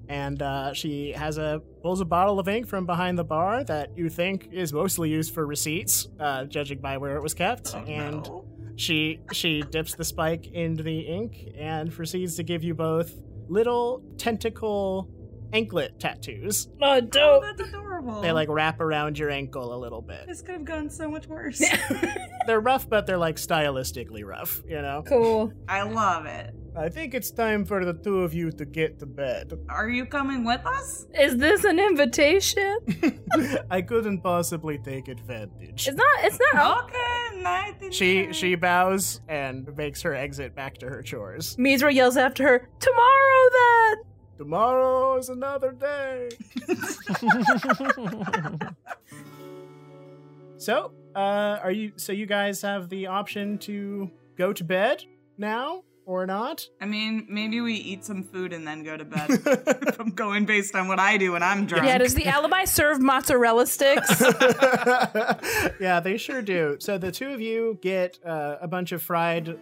And she pulls a bottle of ink from behind the bar that you think is mostly used for receipts, judging by where it was kept. Oh, and no. She dips the spike into the ink and proceeds to give you both little tentacle anklet tattoos. Oh, dope. Oh, that's adorable. They like wrap around your ankle a little bit. This could have gone so much worse. They're rough, but they're like stylistically rough, you know? Cool. I love it. I think it's time for the two of you to get to bed. Are you coming with us? Is this an invitation? I couldn't possibly take advantage. It's not. Okay, night. She bows and makes her exit back to her chores. Mizra yells after her, tomorrow then! Tomorrow is another day. So you guys have the option to go to bed now or not? I mean, maybe we eat some food and then go to bed. I'm going based on what I do when I'm drunk. Yeah, does the Alibi serve mozzarella sticks? Yeah, they sure do. So the two of you get a bunch of fried...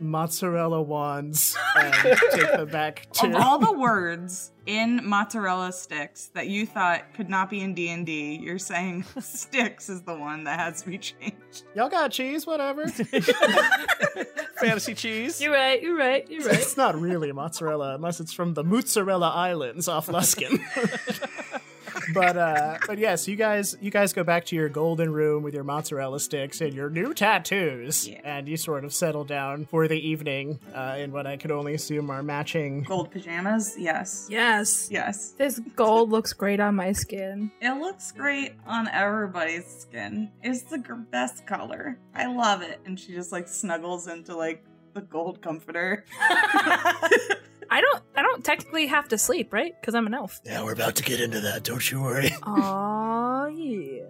mozzarella wands and take them back to... Of all the words in mozzarella sticks that you thought could not be in D&D, you're saying sticks is the one that has to be changed. Y'all got cheese, whatever. Fantasy cheese. You're right. It's not really mozzarella unless it's from the Mozzarella Islands off Luskin. But yes, you guys go back to your golden room with your mozzarella sticks and your new tattoos, yeah. And you sort of settle down for the evening in what I could only assume are matching gold pajamas. Yes. This gold looks great on my skin. It looks great on everybody's skin. It's the best color. I love it. And she just like snuggles into like the gold comforter. I don't technically have to sleep, right? Because I'm an elf. Yeah, we're about to get into that. Don't you worry. Aw, yeah.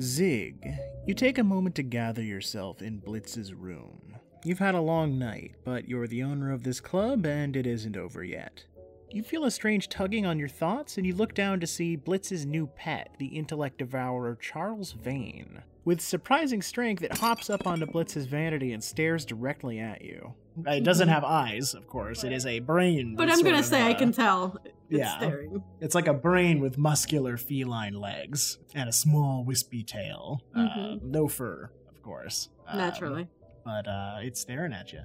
Zig, you take a moment to gather yourself in Blitz's room. You've had a long night, but you're the owner of this club and it isn't over yet. You feel a strange tugging on your thoughts, and you look down to see Blitz's new pet, the intellect devourer Charles Vane. With surprising strength, it hops up onto Blitz's vanity and stares directly at you. It doesn't have eyes, of course. It is a brain. But I'm going to say I can tell it's staring. It's like a brain with muscular feline legs and a small wispy tail. No fur, of course. Naturally. But it's staring at you.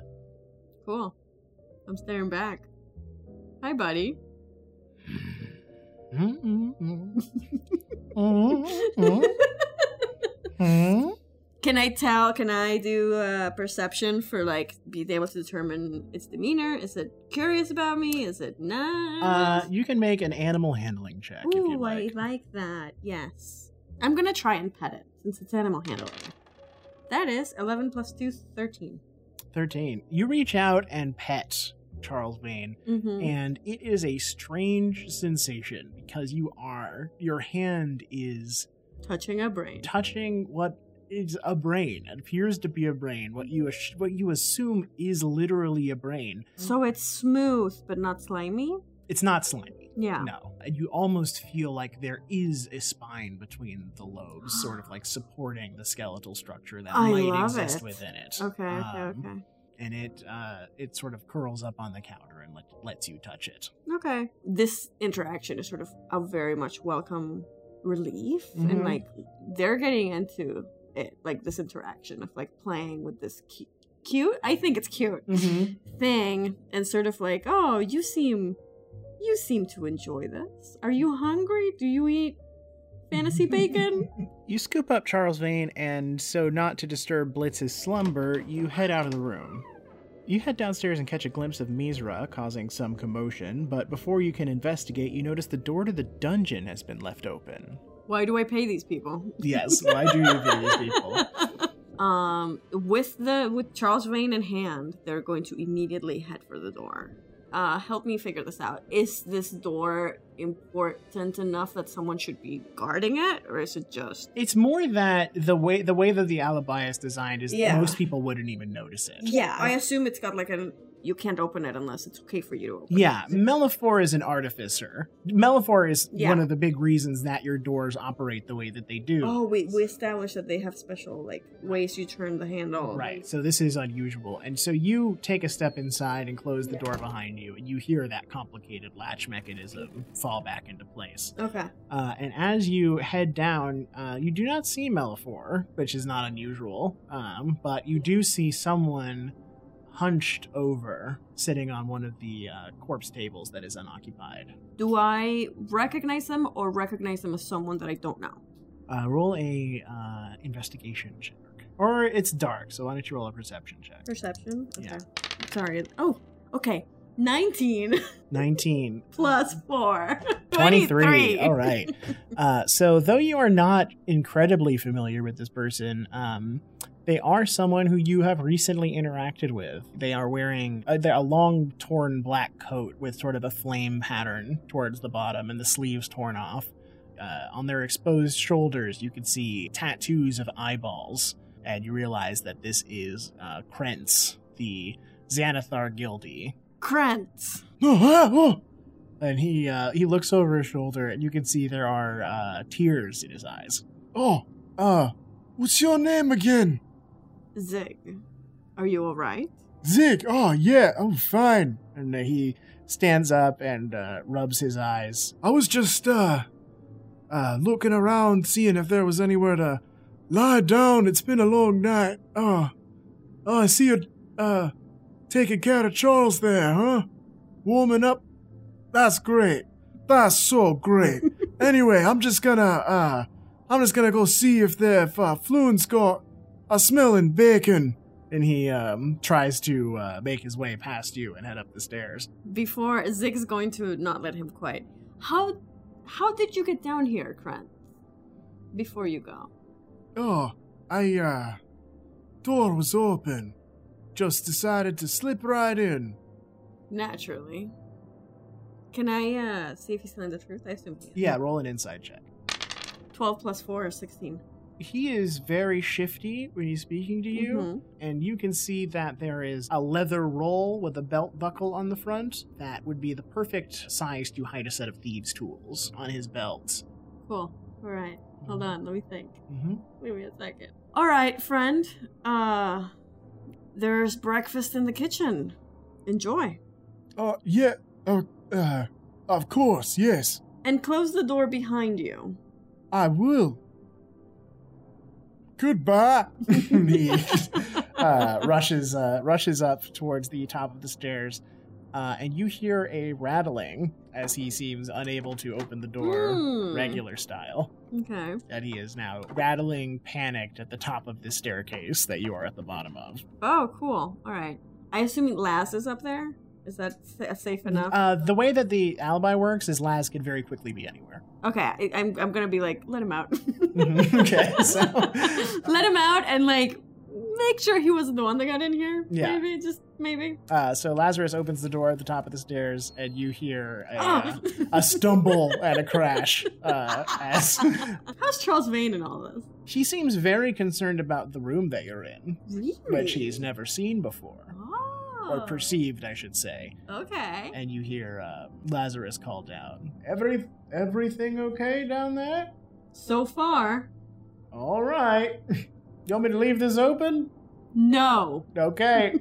Cool. I'm staring back. Hi, buddy. Can I tell? Can I do perception for like being able to determine its demeanor? Is it curious about me? Is it not? You can make an animal handling check. Ooh, if you like. I like that. Yes, I'm gonna try and pet it since it's animal handling. That is 11 plus 2, 13. 13. You reach out and pet Charles Vane, and it is a strange sensation because your hand is touching a brain. Touching what is a brain. It appears to be a brain. What you assume is literally a brain. So it's smooth, but not slimy? It's not slimy. Yeah. No. And you almost feel like there is a spine between the lobes, sort of like supporting the skeletal structure that might exist within it. Okay. And it sort of curls up on the counter and lets you touch it. Okay. This interaction is sort of a very much welcome relief, and they're getting into it, this interaction of playing with this cute, I think it's cute, thing, and sort of oh, you seem to enjoy this. Are you hungry? Do you eat fantasy bacon? You scoop up Charles Vane, and so not to disturb Blitz's slumber, you head out of the room. You head downstairs and catch a glimpse of Mizra, causing some commotion, but before you can investigate, you notice the door to the dungeon has been left open. Why do I pay these people? Yes, why do you pay these people? With Charles Vane in hand, they're going to immediately head for the door. Help me figure this out. Is this door important enough that someone should be guarding it, or is it just? It's more that the way that the alibi is designed is that most people wouldn't even notice it. Yeah, I assume it's got you can't open it unless it's okay for you to open it. Yeah, Mellifor is an artificer. Mellifor is one of the big reasons that your doors operate the way that they do. Oh, wait, we established that they have special, ways you turn the handle. Right, so this is unusual. And so you take a step inside and close the door behind you, and you hear that complicated latch mechanism fall back into place. Okay. And as you head down, you do not see Mellifor, which is not unusual, but you do see someone hunched over, sitting on one of the corpse tables that is unoccupied. Do I recognize them as someone that I don't know? Roll a investigation check. Or it's dark, so why don't you roll a perception check? Perception? Okay. Yeah. Sorry. Oh, okay. 19. Plus 4. 23. All right. So though you are not incredibly familiar with this person, they are someone who you have recently interacted with. They are wearing a long, torn black coat with sort of a flame pattern towards the bottom and the sleeves torn off. On their exposed shoulders, you can see tattoos of eyeballs, and you realize that this is Krentz, the Xanathar Guildie. Krentz! And he looks over his shoulder, and you can see there are tears in his eyes. What's your name again? Zig, are you all right? Zig, oh yeah, I'm fine. And he stands up and rubs his eyes. I was just looking around, seeing if there was anywhere to lie down. It's been a long night. I see you taking care of Charles there, huh? Warming up? That's great. That's so great. Anyway, I'm just gonna go see if Floon's got a smelling bacon. And he tries to make his way past you and head up the stairs. Before Zig's going to not let him quite. How did you get down here, Krentz? Before you go. Oh, door was open. Just decided to slip right in. Naturally. Can I see if he's telling the truth? I assume he is. Yeah, roll an insight check. 12 plus 4 is 16. He is very shifty when he's speaking to you, and you can see that there is a leather roll with a belt buckle on the front that would be the perfect size to hide a set of thieves' tools on his belt. Cool. All right. Hold on. Let me think. Give me a second. All right, friend. There's breakfast in the kitchen. Enjoy. Yeah. Of course, yes. And close the door behind you. I will. Goodbye. He rushes up towards the top of the stairs, and you hear a rattling as he seems unable to open the door regular style. Okay. And he is now rattling, panicked, at the top of the staircase that you are at the bottom of. Oh, cool. All right. I assume Laz is up there? Is that safe enough? The way that the alibi works is Laz can very quickly be anywhere. Okay, I'm gonna be like, let him out. Okay, so let him out and like make sure he wasn't the one that got in here. Yeah. Maybe, just maybe. So Lazarus opens the door at the top of the stairs, and you hear a stumble and a crash. How's Charles Vane in all this? She seems very concerned about the room that you're in, really? Which she's never seen before. Oh. Or perceived, I should say. Okay. And you hear Lazarus call down. Everything okay down there? So far. All right. You want me to leave this open? No. Okay.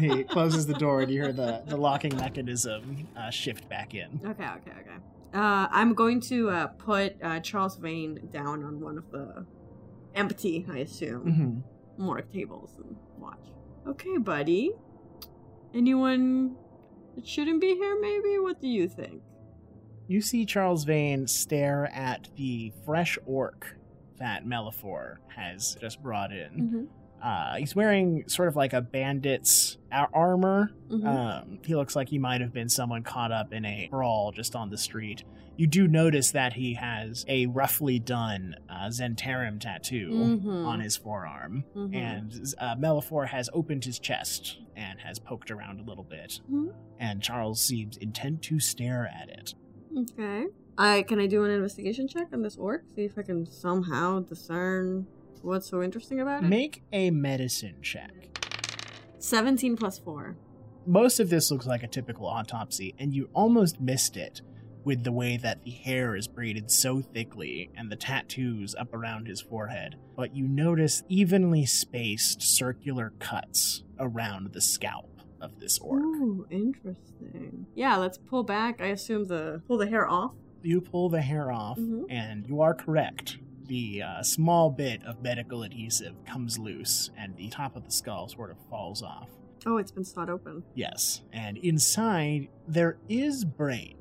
He closes the door, and you hear the locking mechanism shift back in. Okay. I'm going to put Charles Vane down on one of the empty, I assume, morgue tables and watch. Okay, buddy. Anyone that shouldn't be here, maybe? What do you think? You see Charles Vane stare at the fresh orc that Mellifor has just brought in. He's wearing sort of like a bandit's armor. He looks like he might have been someone caught up in a brawl just on the street. You do notice that he has a roughly done Zentarim tattoo on his forearm. And Mellifor has opened his chest and has poked around a little bit. And Charles seems intent to stare at it. Okay. Can I do an investigation check on this orc? See if I can somehow discern what's so interesting about it? Make a medicine check. 17 plus 4. Most of this looks like a typical autopsy, and you almost missed it with the way that the hair is braided so thickly and the tattoos up around his forehead. But you notice evenly spaced circular cuts around the scalp of this orc. Ooh, interesting. Yeah, let's pull back. I assume pull the hair off? You pull the hair off, and you are correct. The small bit of medical adhesive comes loose, and the top of the skull sort of falls off. Oh, it's been sawed open. Yes, and inside there is brain,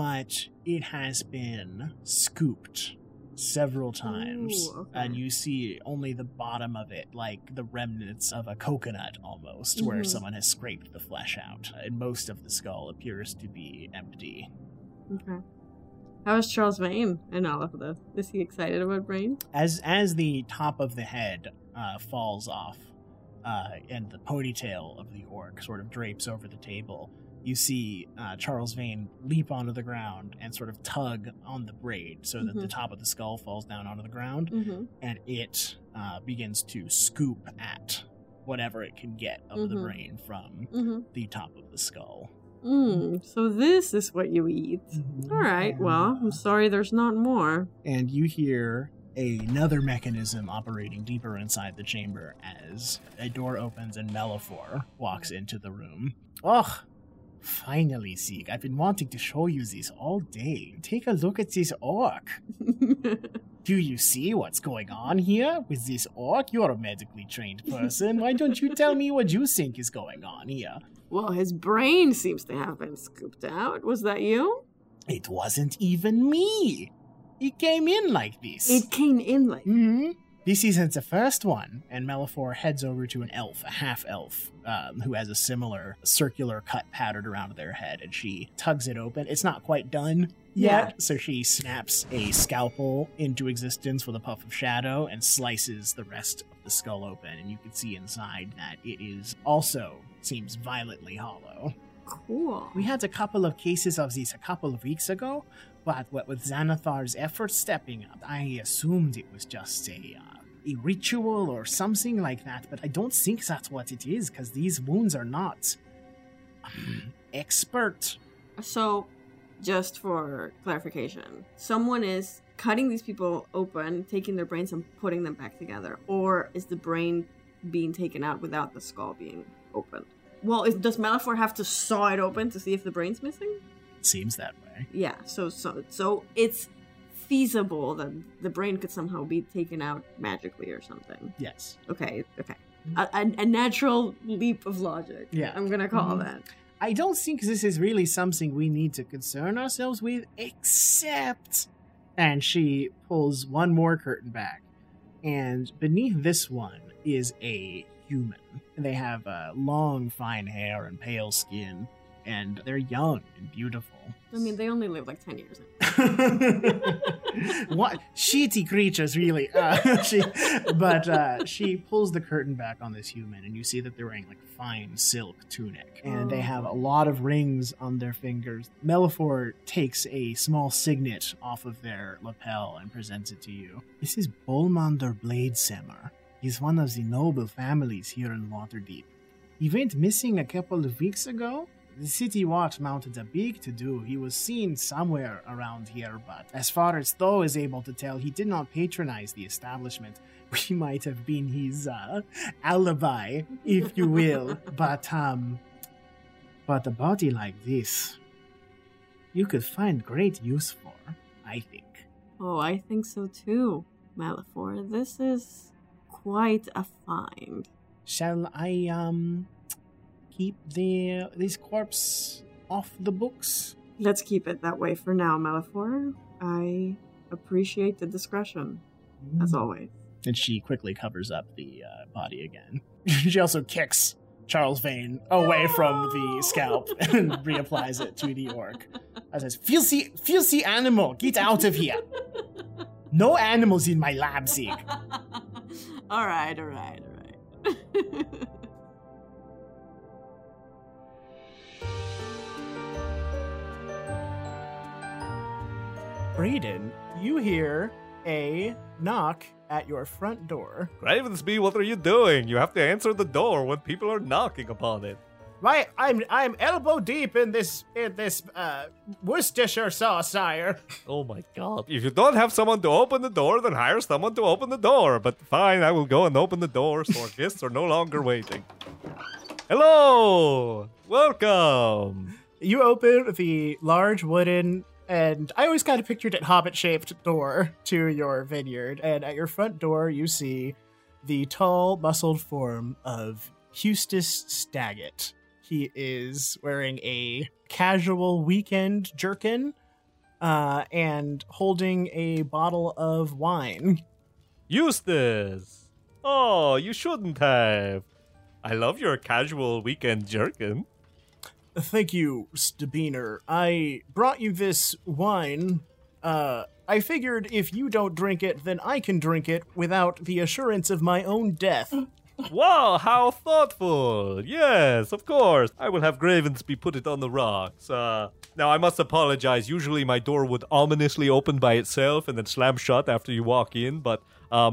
but it has been scooped several times. Ooh, okay. And you see only the bottom of it, like the remnants of a coconut almost, where someone has scraped the flesh out, and most of the skull appears to be empty. Okay. How is Charles Vane in all of this? Is he excited about brain? As the top of the head falls off and the ponytail of the orc sort of drapes over the table, you see Charles Vane leap onto the ground and sort of tug on the braid so that the top of the skull falls down onto the ground, and it begins to scoop at whatever it can get of the brain from the top of the skull. So this is what you eat. All right, well, I'm sorry there's not more. And you hear another mechanism operating deeper inside the chamber as a door opens and Mellifor walks into the room. Oh, finally, Sieg. I've been wanting to show you this all day. Take a look at this orc. Do you see what's going on here with this orc? You're a medically trained person. Why don't you tell me what you think is going on here? Well, his brain seems to have been scooped out. Was that you? It wasn't even me. It came in like this. This isn't the first one. And Mellifor heads over to an elf, a half-elf, who has a similar circular cut patterned around their head, and she tugs it open. It's not quite done yet, so she snaps a scalpel into existence with a puff of shadow and slices the rest of the skull open, and you can see inside that it is also seems violently hollow. Cool. We had a couple of cases of these a couple of weeks ago, but with Xanathar's efforts stepping up, I assumed it was just a ritual or something like that, but I don't think that's what it is, because these wounds are not expert. So, just for clarification, someone is cutting these people open, taking their brains and putting them back together, or is the brain being taken out without the skull being opened? Well, does Mellifor have to saw it open to see if the brain's missing? Seems that way. Yeah, so it's feasible that the brain could somehow be taken out magically or something. Yes. Okay. A natural leap of logic. Yeah. I'm going to call that. I don't think this is really something we need to concern ourselves with, except... And she pulls one more curtain back. And beneath this one is a human. They have long, fine hair and pale skin. And they're young and beautiful. I mean, they only live like 10 years. What? Shitty creatures, really. She pulls the curtain back on this human, and you see that they're wearing like fine silk tunic. And they have a lot of rings on their fingers. Mellifor takes a small signet off of their lapel and presents it to you. This is Bolmander Bladesamer. He's one of the noble families here in Waterdeep. He went missing a couple of weeks ago. The city watch mounted a big to-do. He was seen somewhere around here, but as far as Tho is able to tell, he did not patronize the establishment. We might have been his alibi, if you will. But a body like this, you could find great use for, I think. Oh, I think so too, Mellifor. This is quite a find. Shall I, keep this corpse off the books? Let's keep it that way for now, Mellifor. I appreciate the discretion, as always. And she quickly covers up the body again. She also kicks Charles Vane away from the scalp and reapplies it to the orc. I says, filthy animal, get out of here. No animals in my lab, Zeke. All right. Brayden, you hear a knock at your front door. Gravensby, what are you doing? You have to answer the door when people are knocking upon it. Right, I'm elbow deep in this Worcestershire sauce, sire. Oh my God! If you don't have someone to open the door, then hire someone to open the door. But fine, I will go and open the door, so our guests are no longer waiting. Hello, welcome. You open the large wooden. And I always kind of pictured it hobbit-shaped door to your vineyard. And at your front door, you see the tall, muscled form of Eustace Staggett. He is wearing a casual weekend jerkin and holding a bottle of wine. Eustace! Oh, you shouldn't have. I love your casual weekend jerkin. Thank you, Stabiner. I brought you this wine. I figured if you don't drink it, then I can drink it without the assurance of my own death. Wow, how thoughtful. Yes, of course. I will have Gravensby put it on the rocks. Now, I must apologize. Usually my door would ominously open by itself and then slam shut after you walk in. But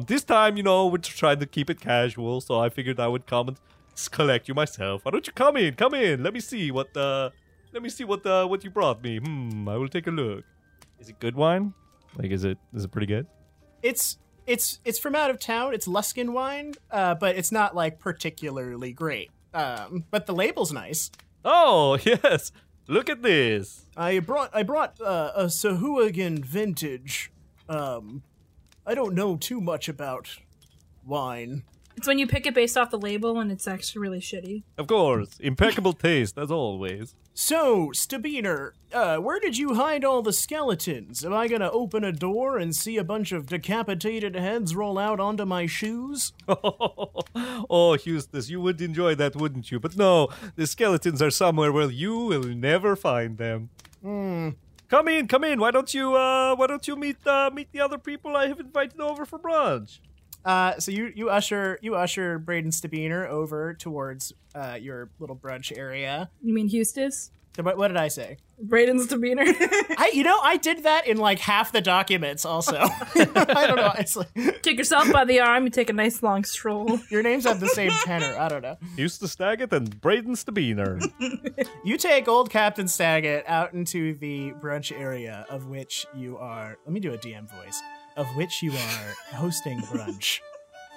this time, we're trying to keep it casual, so I figured I would comment. Collect you myself. Why don't you come in? Let me see what you brought me. I will take a look. Is it good wine? Like, is it pretty good? It's from out of town. It's Luskin wine, but it's not like particularly great. But the label's nice. Oh yes, look at this. I brought a Sahuagin vintage. I don't know too much about wine. It's when you pick it based off the label and it's actually really shitty. Of course. Impeccable taste, as always. So, Stabiner, where did you hide all the skeletons? Am I going to open a door and see a bunch of decapitated heads roll out onto my shoes? Oh, Eustace, you would enjoy that, wouldn't you? But no, the skeletons are somewhere where you will never find them. Come in. Why don't you meet the other people I have invited over for brunch? So you usher Braden Stabiner over towards your little brunch area. You mean Eustace? What did I say? Braden's demeanor. I did that in like half the documents also. I don't know. It's like... Take yourself by the arm, you take a nice long stroll. Your names have the same tenor. I don't know. Eustace Staggett and Braden's demeanor. You take old Captain Staggett out into the brunch area of which you are, let me do a DM voice, of which you are hosting brunch.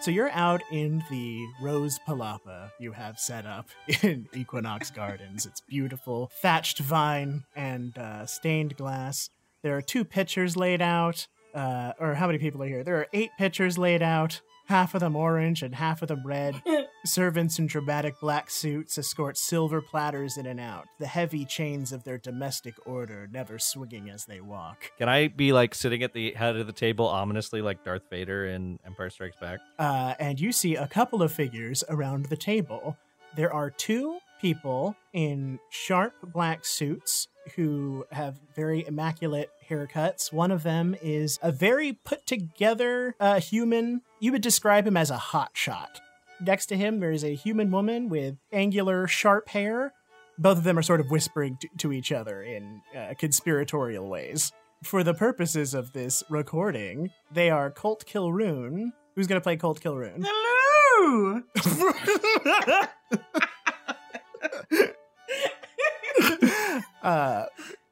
So you're out in the Rose Palapa you have set up in Equinox Gardens. It's beautiful, thatched vine and stained glass. There are 2 pitchers laid out. Or how many people are here? There are 8 pitchers laid out, half of them orange and half of them red. Servants in dramatic black suits escort silver platters in and out, the heavy chains of their domestic order never swinging as they walk. Can I be like sitting at the head of the table ominously like Darth Vader in Empire Strikes Back? And you see a couple of figures around the table. There are 2 people in sharp black suits who have very immaculate haircuts. One of them is a very put together human. You would describe him as a hotshot. Next to him, there is a human woman with angular, sharp hair. Both of them are sort of whispering to each other in conspiratorial ways. For the purposes of this recording, they are Colt Kilroon. Who's going to play Colt Kilroon? Hello!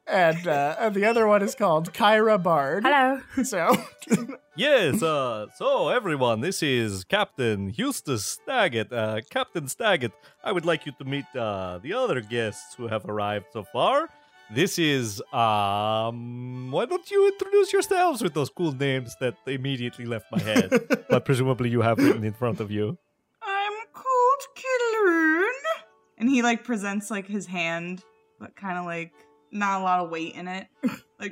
And the other one is called Kyra Bard. Hello. So... Yes, so everyone, this is Captain Eustace Staggett. Captain Staggett, I would like you to meet the other guests who have arrived so far. This is, why don't you introduce yourselves with those cool names that immediately left my head, but presumably you have written in front of you. I'm Colt Kilroon. And he, presents, his hand, but kind of, not a lot of weight in it.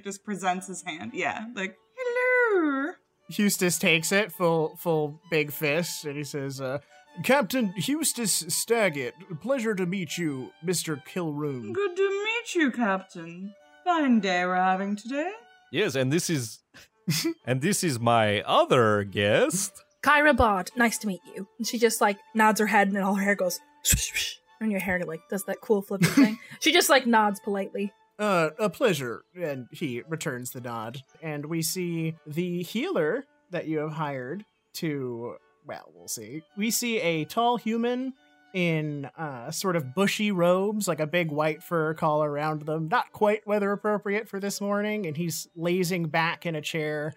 Just presents his hand. Yeah, hello. Eustace takes it, full big fist, and he says, Captain Eustace Staggett, pleasure to meet you, Mr. Kilroon. Good to meet you, Captain. Fine day we're having today. Yes, and this is... and this is my other guest. Kyra Bard, nice to meet you. And she just, nods her head, and all her hair goes... Swoosh, swoosh, and your hair, does that cool flipping thing. She just, nods politely. A pleasure. And he returns the nod. And we see the healer that you have hired to, we'll see. We see a tall human in sort of bushy robes, a big white fur collar around them. Not quite weather appropriate for this morning. And he's lazing back in a chair,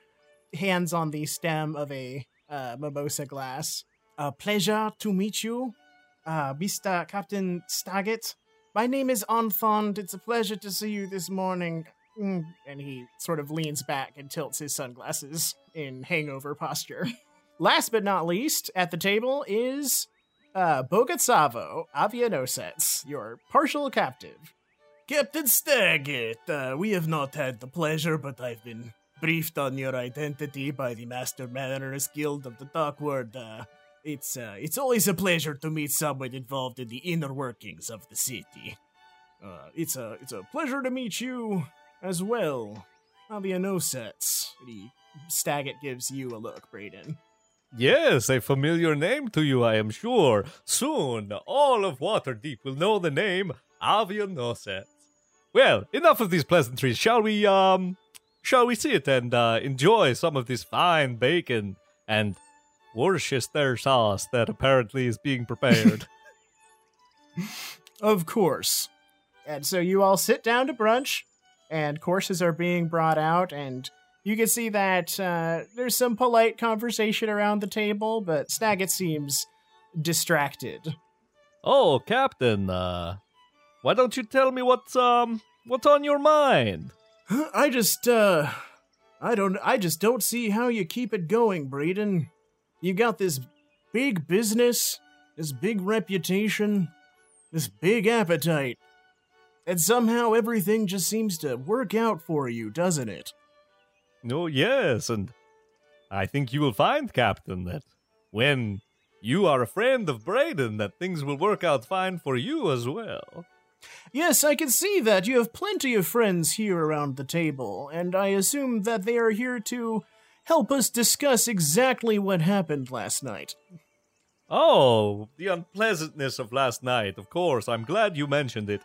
hands on the stem of a mimosa glass. A pleasure to meet you, Mr. Captain Staggett. My name is Anthon. It's a pleasure to see you this morning. And he sort of leans back and tilts his sunglasses in hangover posture. Last but not least, at the table is Bogustavo, Avianosets, your partial captive. Captain Staggett, we have not had the pleasure, but I've been briefed on your identity by the Master Mariners Guild of the Dockward. It's always a pleasure to meet someone involved in the inner workings of the city. It's a pleasure to meet you as well, Avianosets. Staggett gives you a look, Braden. Yes, a familiar name to you, I am sure. Soon, all of Waterdeep will know the name Avianosets. Well, enough of these pleasantries. Shall we sit and enjoy some of this fine bacon and Worcestershire sauce that apparently is being prepared? Of course. And so you all sit down to brunch, and courses are being brought out, and you can see that there's some polite conversation around the table, but Staggett seems distracted. Oh, Captain, why don't you tell me what's on your mind? I just don't see how you keep it going, Braden. You got this big business, this big reputation, this big appetite, and somehow everything just seems to work out for you, doesn't it? No, oh, yes, and I think you will find, Captain, that when you are a friend of Braden, that things will work out fine for you as well. Yes, I can see that. You have plenty of friends here around the table, and I assume that they are here to... help us discuss exactly what happened last night. Oh, the unpleasantness of last night, of course. I'm glad you mentioned it.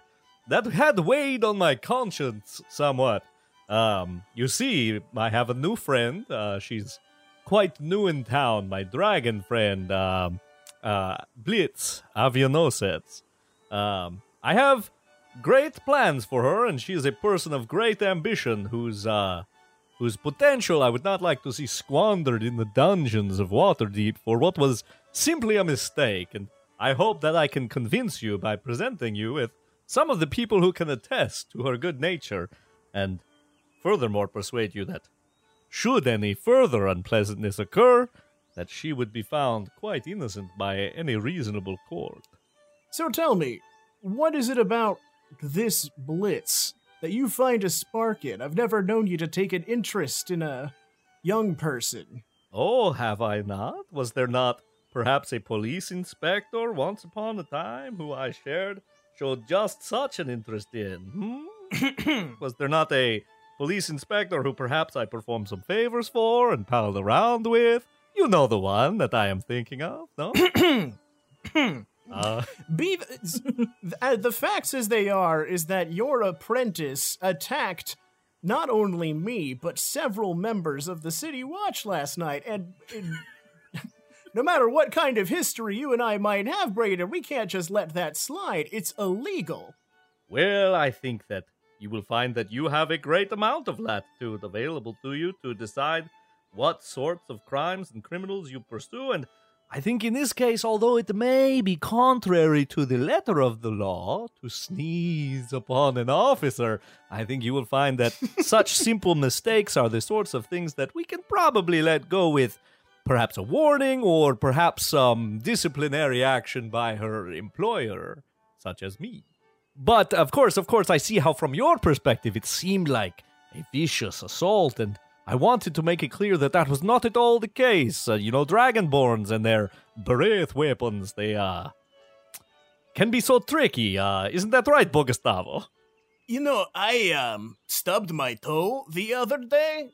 That had weighed on my conscience somewhat. You see, I have a new friend. She's quite new in town. My dragon friend, Blitz, Avianosets. I have great plans for her, and she is a person of great ambition whose potential I would not like to see squandered in the dungeons of Waterdeep for what was simply a mistake, and I hope that I can convince you by presenting you with some of the people who can attest to her good nature, and furthermore persuade you that should any further unpleasantness occur, that she would be found quite innocent by any reasonable court. So tell me, what is it about this Blitz that you find a spark in? I've never known you to take an interest in a young person. Oh, have I not? Was there not perhaps a police inspector once upon a time who I showed just such an interest in? Was there not a police inspector who perhaps I performed some favors for and palled around with? You know the one that I am thinking of, no? The facts as they are is that your apprentice attacked not only me, but several members of the City Watch last night, and no matter what kind of history you and I might have, Braden, we can't just let that slide. It's illegal. Well, I think that you will find that you have a great amount of latitude available to you to decide what sorts of crimes and criminals you pursue, and I think in this case, although it may be contrary to the letter of the law to sneeze upon an officer, I think you will find that such simple mistakes are the sorts of things that we can probably let go with perhaps a warning or perhaps some disciplinary action by her employer, such as me. But of course, I see how from your perspective it seemed like a vicious assault, and I wanted to make it clear that that was not at all the case. Dragonborns and their breath weapons, they can be so tricky. Isn't that right, Bogustavo? You know, I stubbed my toe the other day.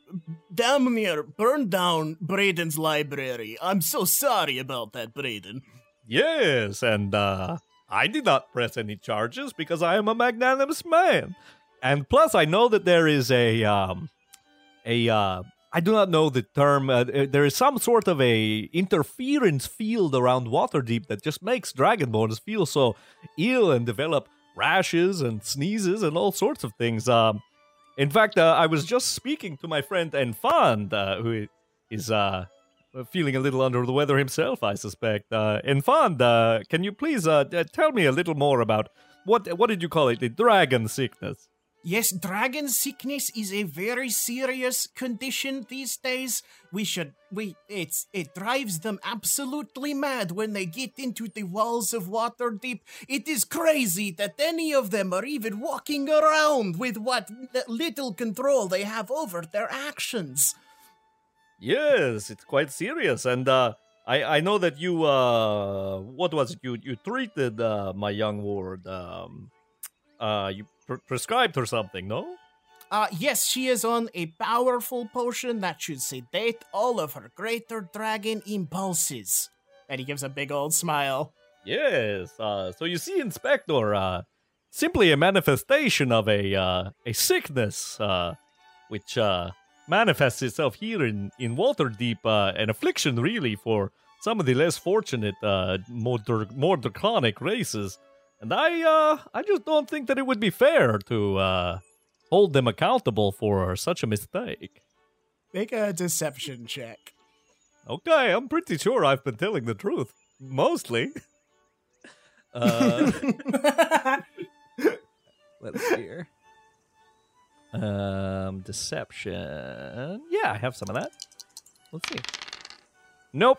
Damn near burned down Braden's library. I'm so sorry about that, Braden. Yes, and I did not press any charges because I am a magnanimous man. And plus, I know that there is I do not know the term. There is some sort of a interference field around Waterdeep that just makes Dragonborns feel so ill and develop rashes and sneezes and all sorts of things. In fact, I was just speaking to my friend Anthon, who is feeling a little under the weather himself, I suspect. Anthon, can you please tell me a little more about what did you call it? The dragon sickness. Yes, dragon sickness is a very serious condition these days. It drives them absolutely mad when they get into the walls of Waterdeep. It is crazy that any of them are even walking around with what little control they have over their actions. Yes, it's quite serious, and I know that you you treated my young ward. You prescribed her something, no? Yes, she is on a powerful potion that should sedate all of her greater dragon impulses. And he gives a big old smile. Yes, so you see, Inspector, simply a manifestation of a sickness, which manifests itself here in Waterdeep, an affliction, really, for some of the less fortunate, more draconic races. And I just don't think that it would be fair to hold them accountable for such a mistake. Make a deception check. Okay, I'm pretty sure I've been telling the truth. Mostly. Let's see here. Deception. Yeah, I have some of that. Let's see. Nope.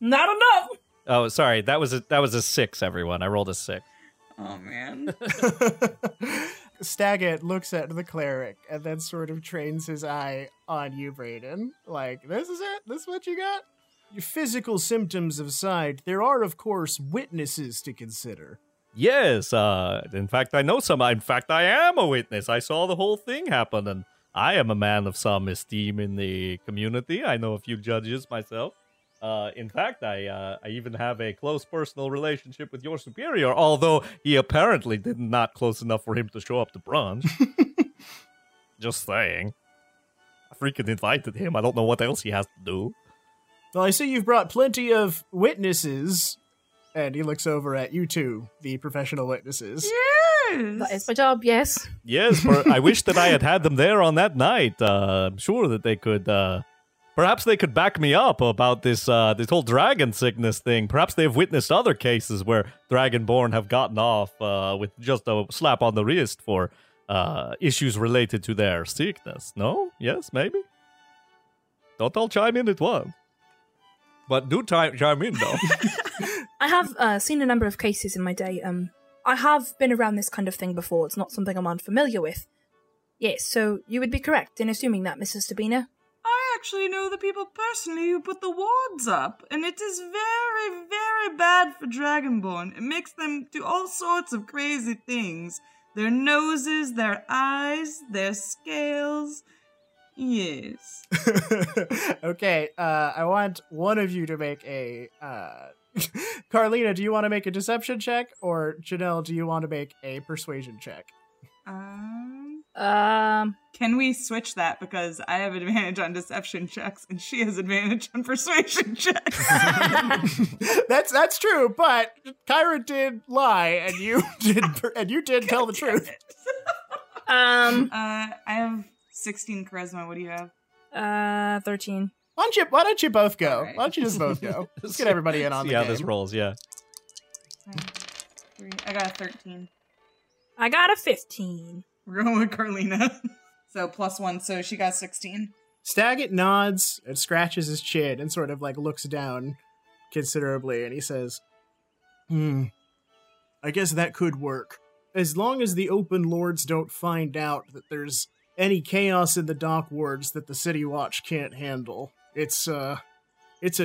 Not enough! Oh, sorry. That was a 6, everyone. I rolled a 6. Oh, man. Staggett looks at the cleric and then sort of trains his eye on you, Braden. Like, this is it? This is what you got? Your physical symptoms aside, there are, of course, witnesses to consider. Yes. In fact, I know some. In fact, I am a witness. I saw the whole thing happen, and I am a man of some esteem in the community. I know a few judges myself. In fact, I even have a close personal relationship with your superior, although he apparently did not close enough for him to show up to brunch. Just saying. I freaking invited him. I don't know what else he has to do. Well, I see you've brought plenty of witnesses. And he looks over at you two, the professional witnesses. Yes! That is my job, yes. Yes, I wish that I had them there on that night. I'm sure that they could... Perhaps they could back me up about this whole dragon sickness thing. Perhaps they have witnessed other cases where Dragonborn have gotten off with just a slap on the wrist for issues related to their sickness. No? Yes, maybe? Don't all chime in at once. But do chime in, though. I have seen a number of cases in my day. I have been around this kind of thing before. It's not something I'm unfamiliar with. Yes, so you would be correct in assuming that, Mrs. Stabina. I actually know the people personally who put the wards up, and it is very, very bad for Dragonborn. It makes them do all sorts of crazy things. Their noses, their eyes, their scales. Yes. Okay, I want one of you to make a... Carlina, do you want to make a deception check? Or Janelle, do you want to make a persuasion check? Can we switch that? Because I have advantage on deception checks and she has advantage on persuasion checks. That's true, but Kyra did lie and you did tell the truth. I have 16 charisma. What do you have? 13. Why don't you both go? Right. Why don't you just both go? Let's get everybody in on the game. See how this rolls, yeah. I got a 13. I got a 15. We're going with Carlina. So +1, so she got 16. Staggett nods and scratches his chin and sort of like looks down considerably and he says, I guess that could work. As long as the open lords don't find out that there's any chaos in the dock wards that the City Watch can't handle. It's a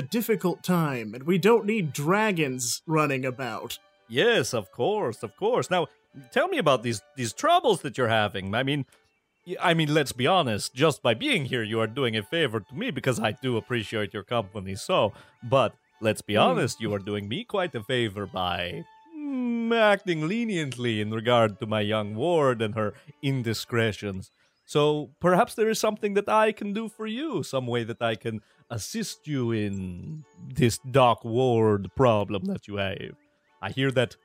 difficult time, and we don't need dragons running about. Yes, of course. Now, tell me about these troubles that you're having. I mean, let's be honest. Just by being here, you are doing a favor to me because I do appreciate your company. So, but let's be honest, you are doing me quite a favor by acting leniently in regard to my young ward and her indiscretions. So perhaps there is something that I can do for you, some way that I can assist you in this dock ward problem that you have. I hear that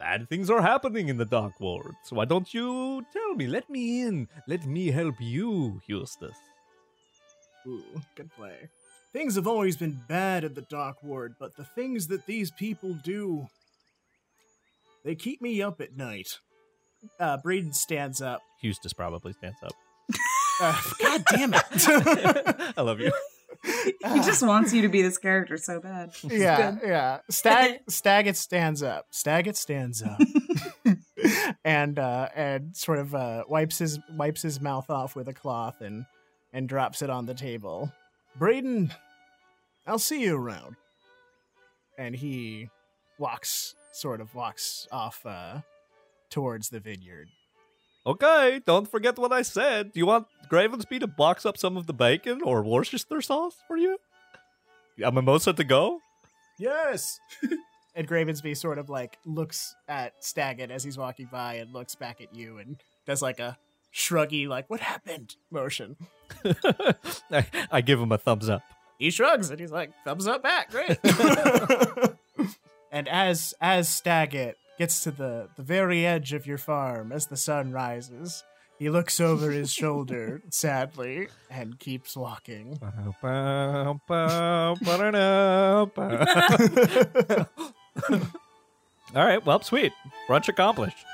bad things are happening in the dock ward, so why don't you tell me? Let me in. Let me help you, Eustace. Ooh, good play. Things have always been bad at the dock ward, but the things that these people do, they keep me up at night. Braden stands up. Eustace probably stands up. God damn it. I love you. He just wants you to be this character so bad. Yeah, yeah. Staggett stands up. And sort of wipes his mouth off with a cloth and drops it on the table. Braden, I'll see you around. And he walks off towards the vineyard. Okay, don't forget what I said. Do you want Gravensby to box up some of the bacon or Worcester sauce for you? A mimosa to go? Yes! And Gravensby sort of like looks at Staggett as he's walking by and looks back at you and does like a shruggy, like, what happened? Motion. I give him a thumbs up. He shrugs and he's like, thumbs up back, great. And as Staggett gets to the very edge of your farm as the sun rises, he looks over his shoulder, sadly, and keeps walking. All right, well, sweet. Brunch accomplished.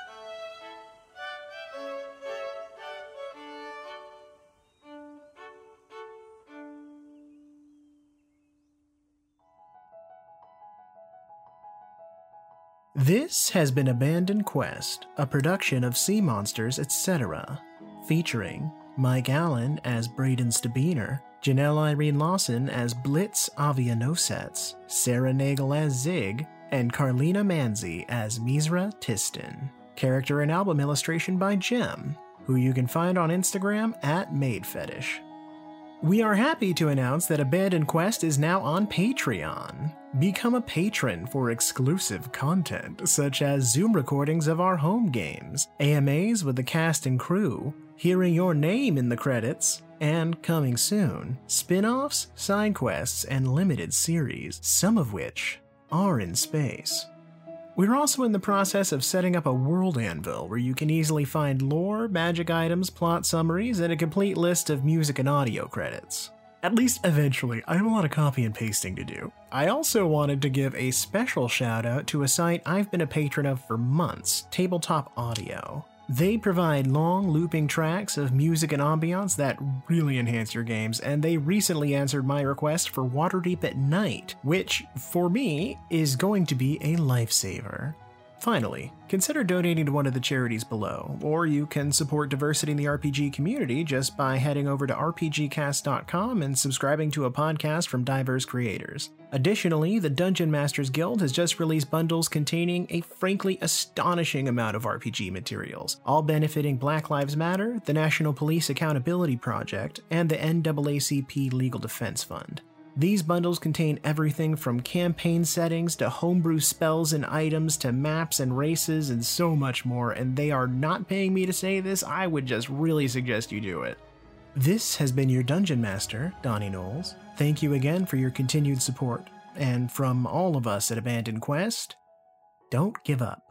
This has been Abandoned Quest, a production of Sea Monsters, etc., featuring Mike Allen as Braden Stabiner, Janelle Irene Lawson as Blitz Avianosets, Sarah Nagel as Zig, and Carlina Manzi as Mizra Tiston. Character and album illustration by Jem. who you can find on Instagram at maidfetish. We are happy to announce that Abandoned Quest is now on Patreon. Become a patron for exclusive content, such as Zoom recordings of our home games, AMAs with the cast and crew, hearing your name in the credits, and, coming soon, spin-offs, side quests, and limited series, some of which are in space. We're also in the process of setting up a World Anvil where you can easily find lore, magic items, plot summaries, and a complete list of music and audio credits. At least eventually. I have a lot of copy and pasting to do. I also wanted to give a special shout out to a site I've been a patron of for months, Tabletop Audio. They provide long, looping tracks of music and ambiance that really enhance your games, and they recently answered my request for Waterdeep at Night, which, for me, is going to be a lifesaver. Finally, consider donating to one of the charities below, or you can support diversity in the RPG community just by heading over to rpgcast.com and subscribing to a podcast from diverse creators. Additionally, the Dungeon Masters Guild has just released bundles containing a frankly astonishing amount of RPG materials, all benefiting Black Lives Matter, the National Police Accountability Project, and the NAACP Legal Defense Fund. These bundles contain everything from campaign settings to homebrew spells and items to maps and races and so much more, and they are not paying me to say this. I would just really suggest you do it. This has been your Dungeon Master, Donnie Knowles. Thank you again for your continued support. And from all of us at Abandoned Quest, don't give up.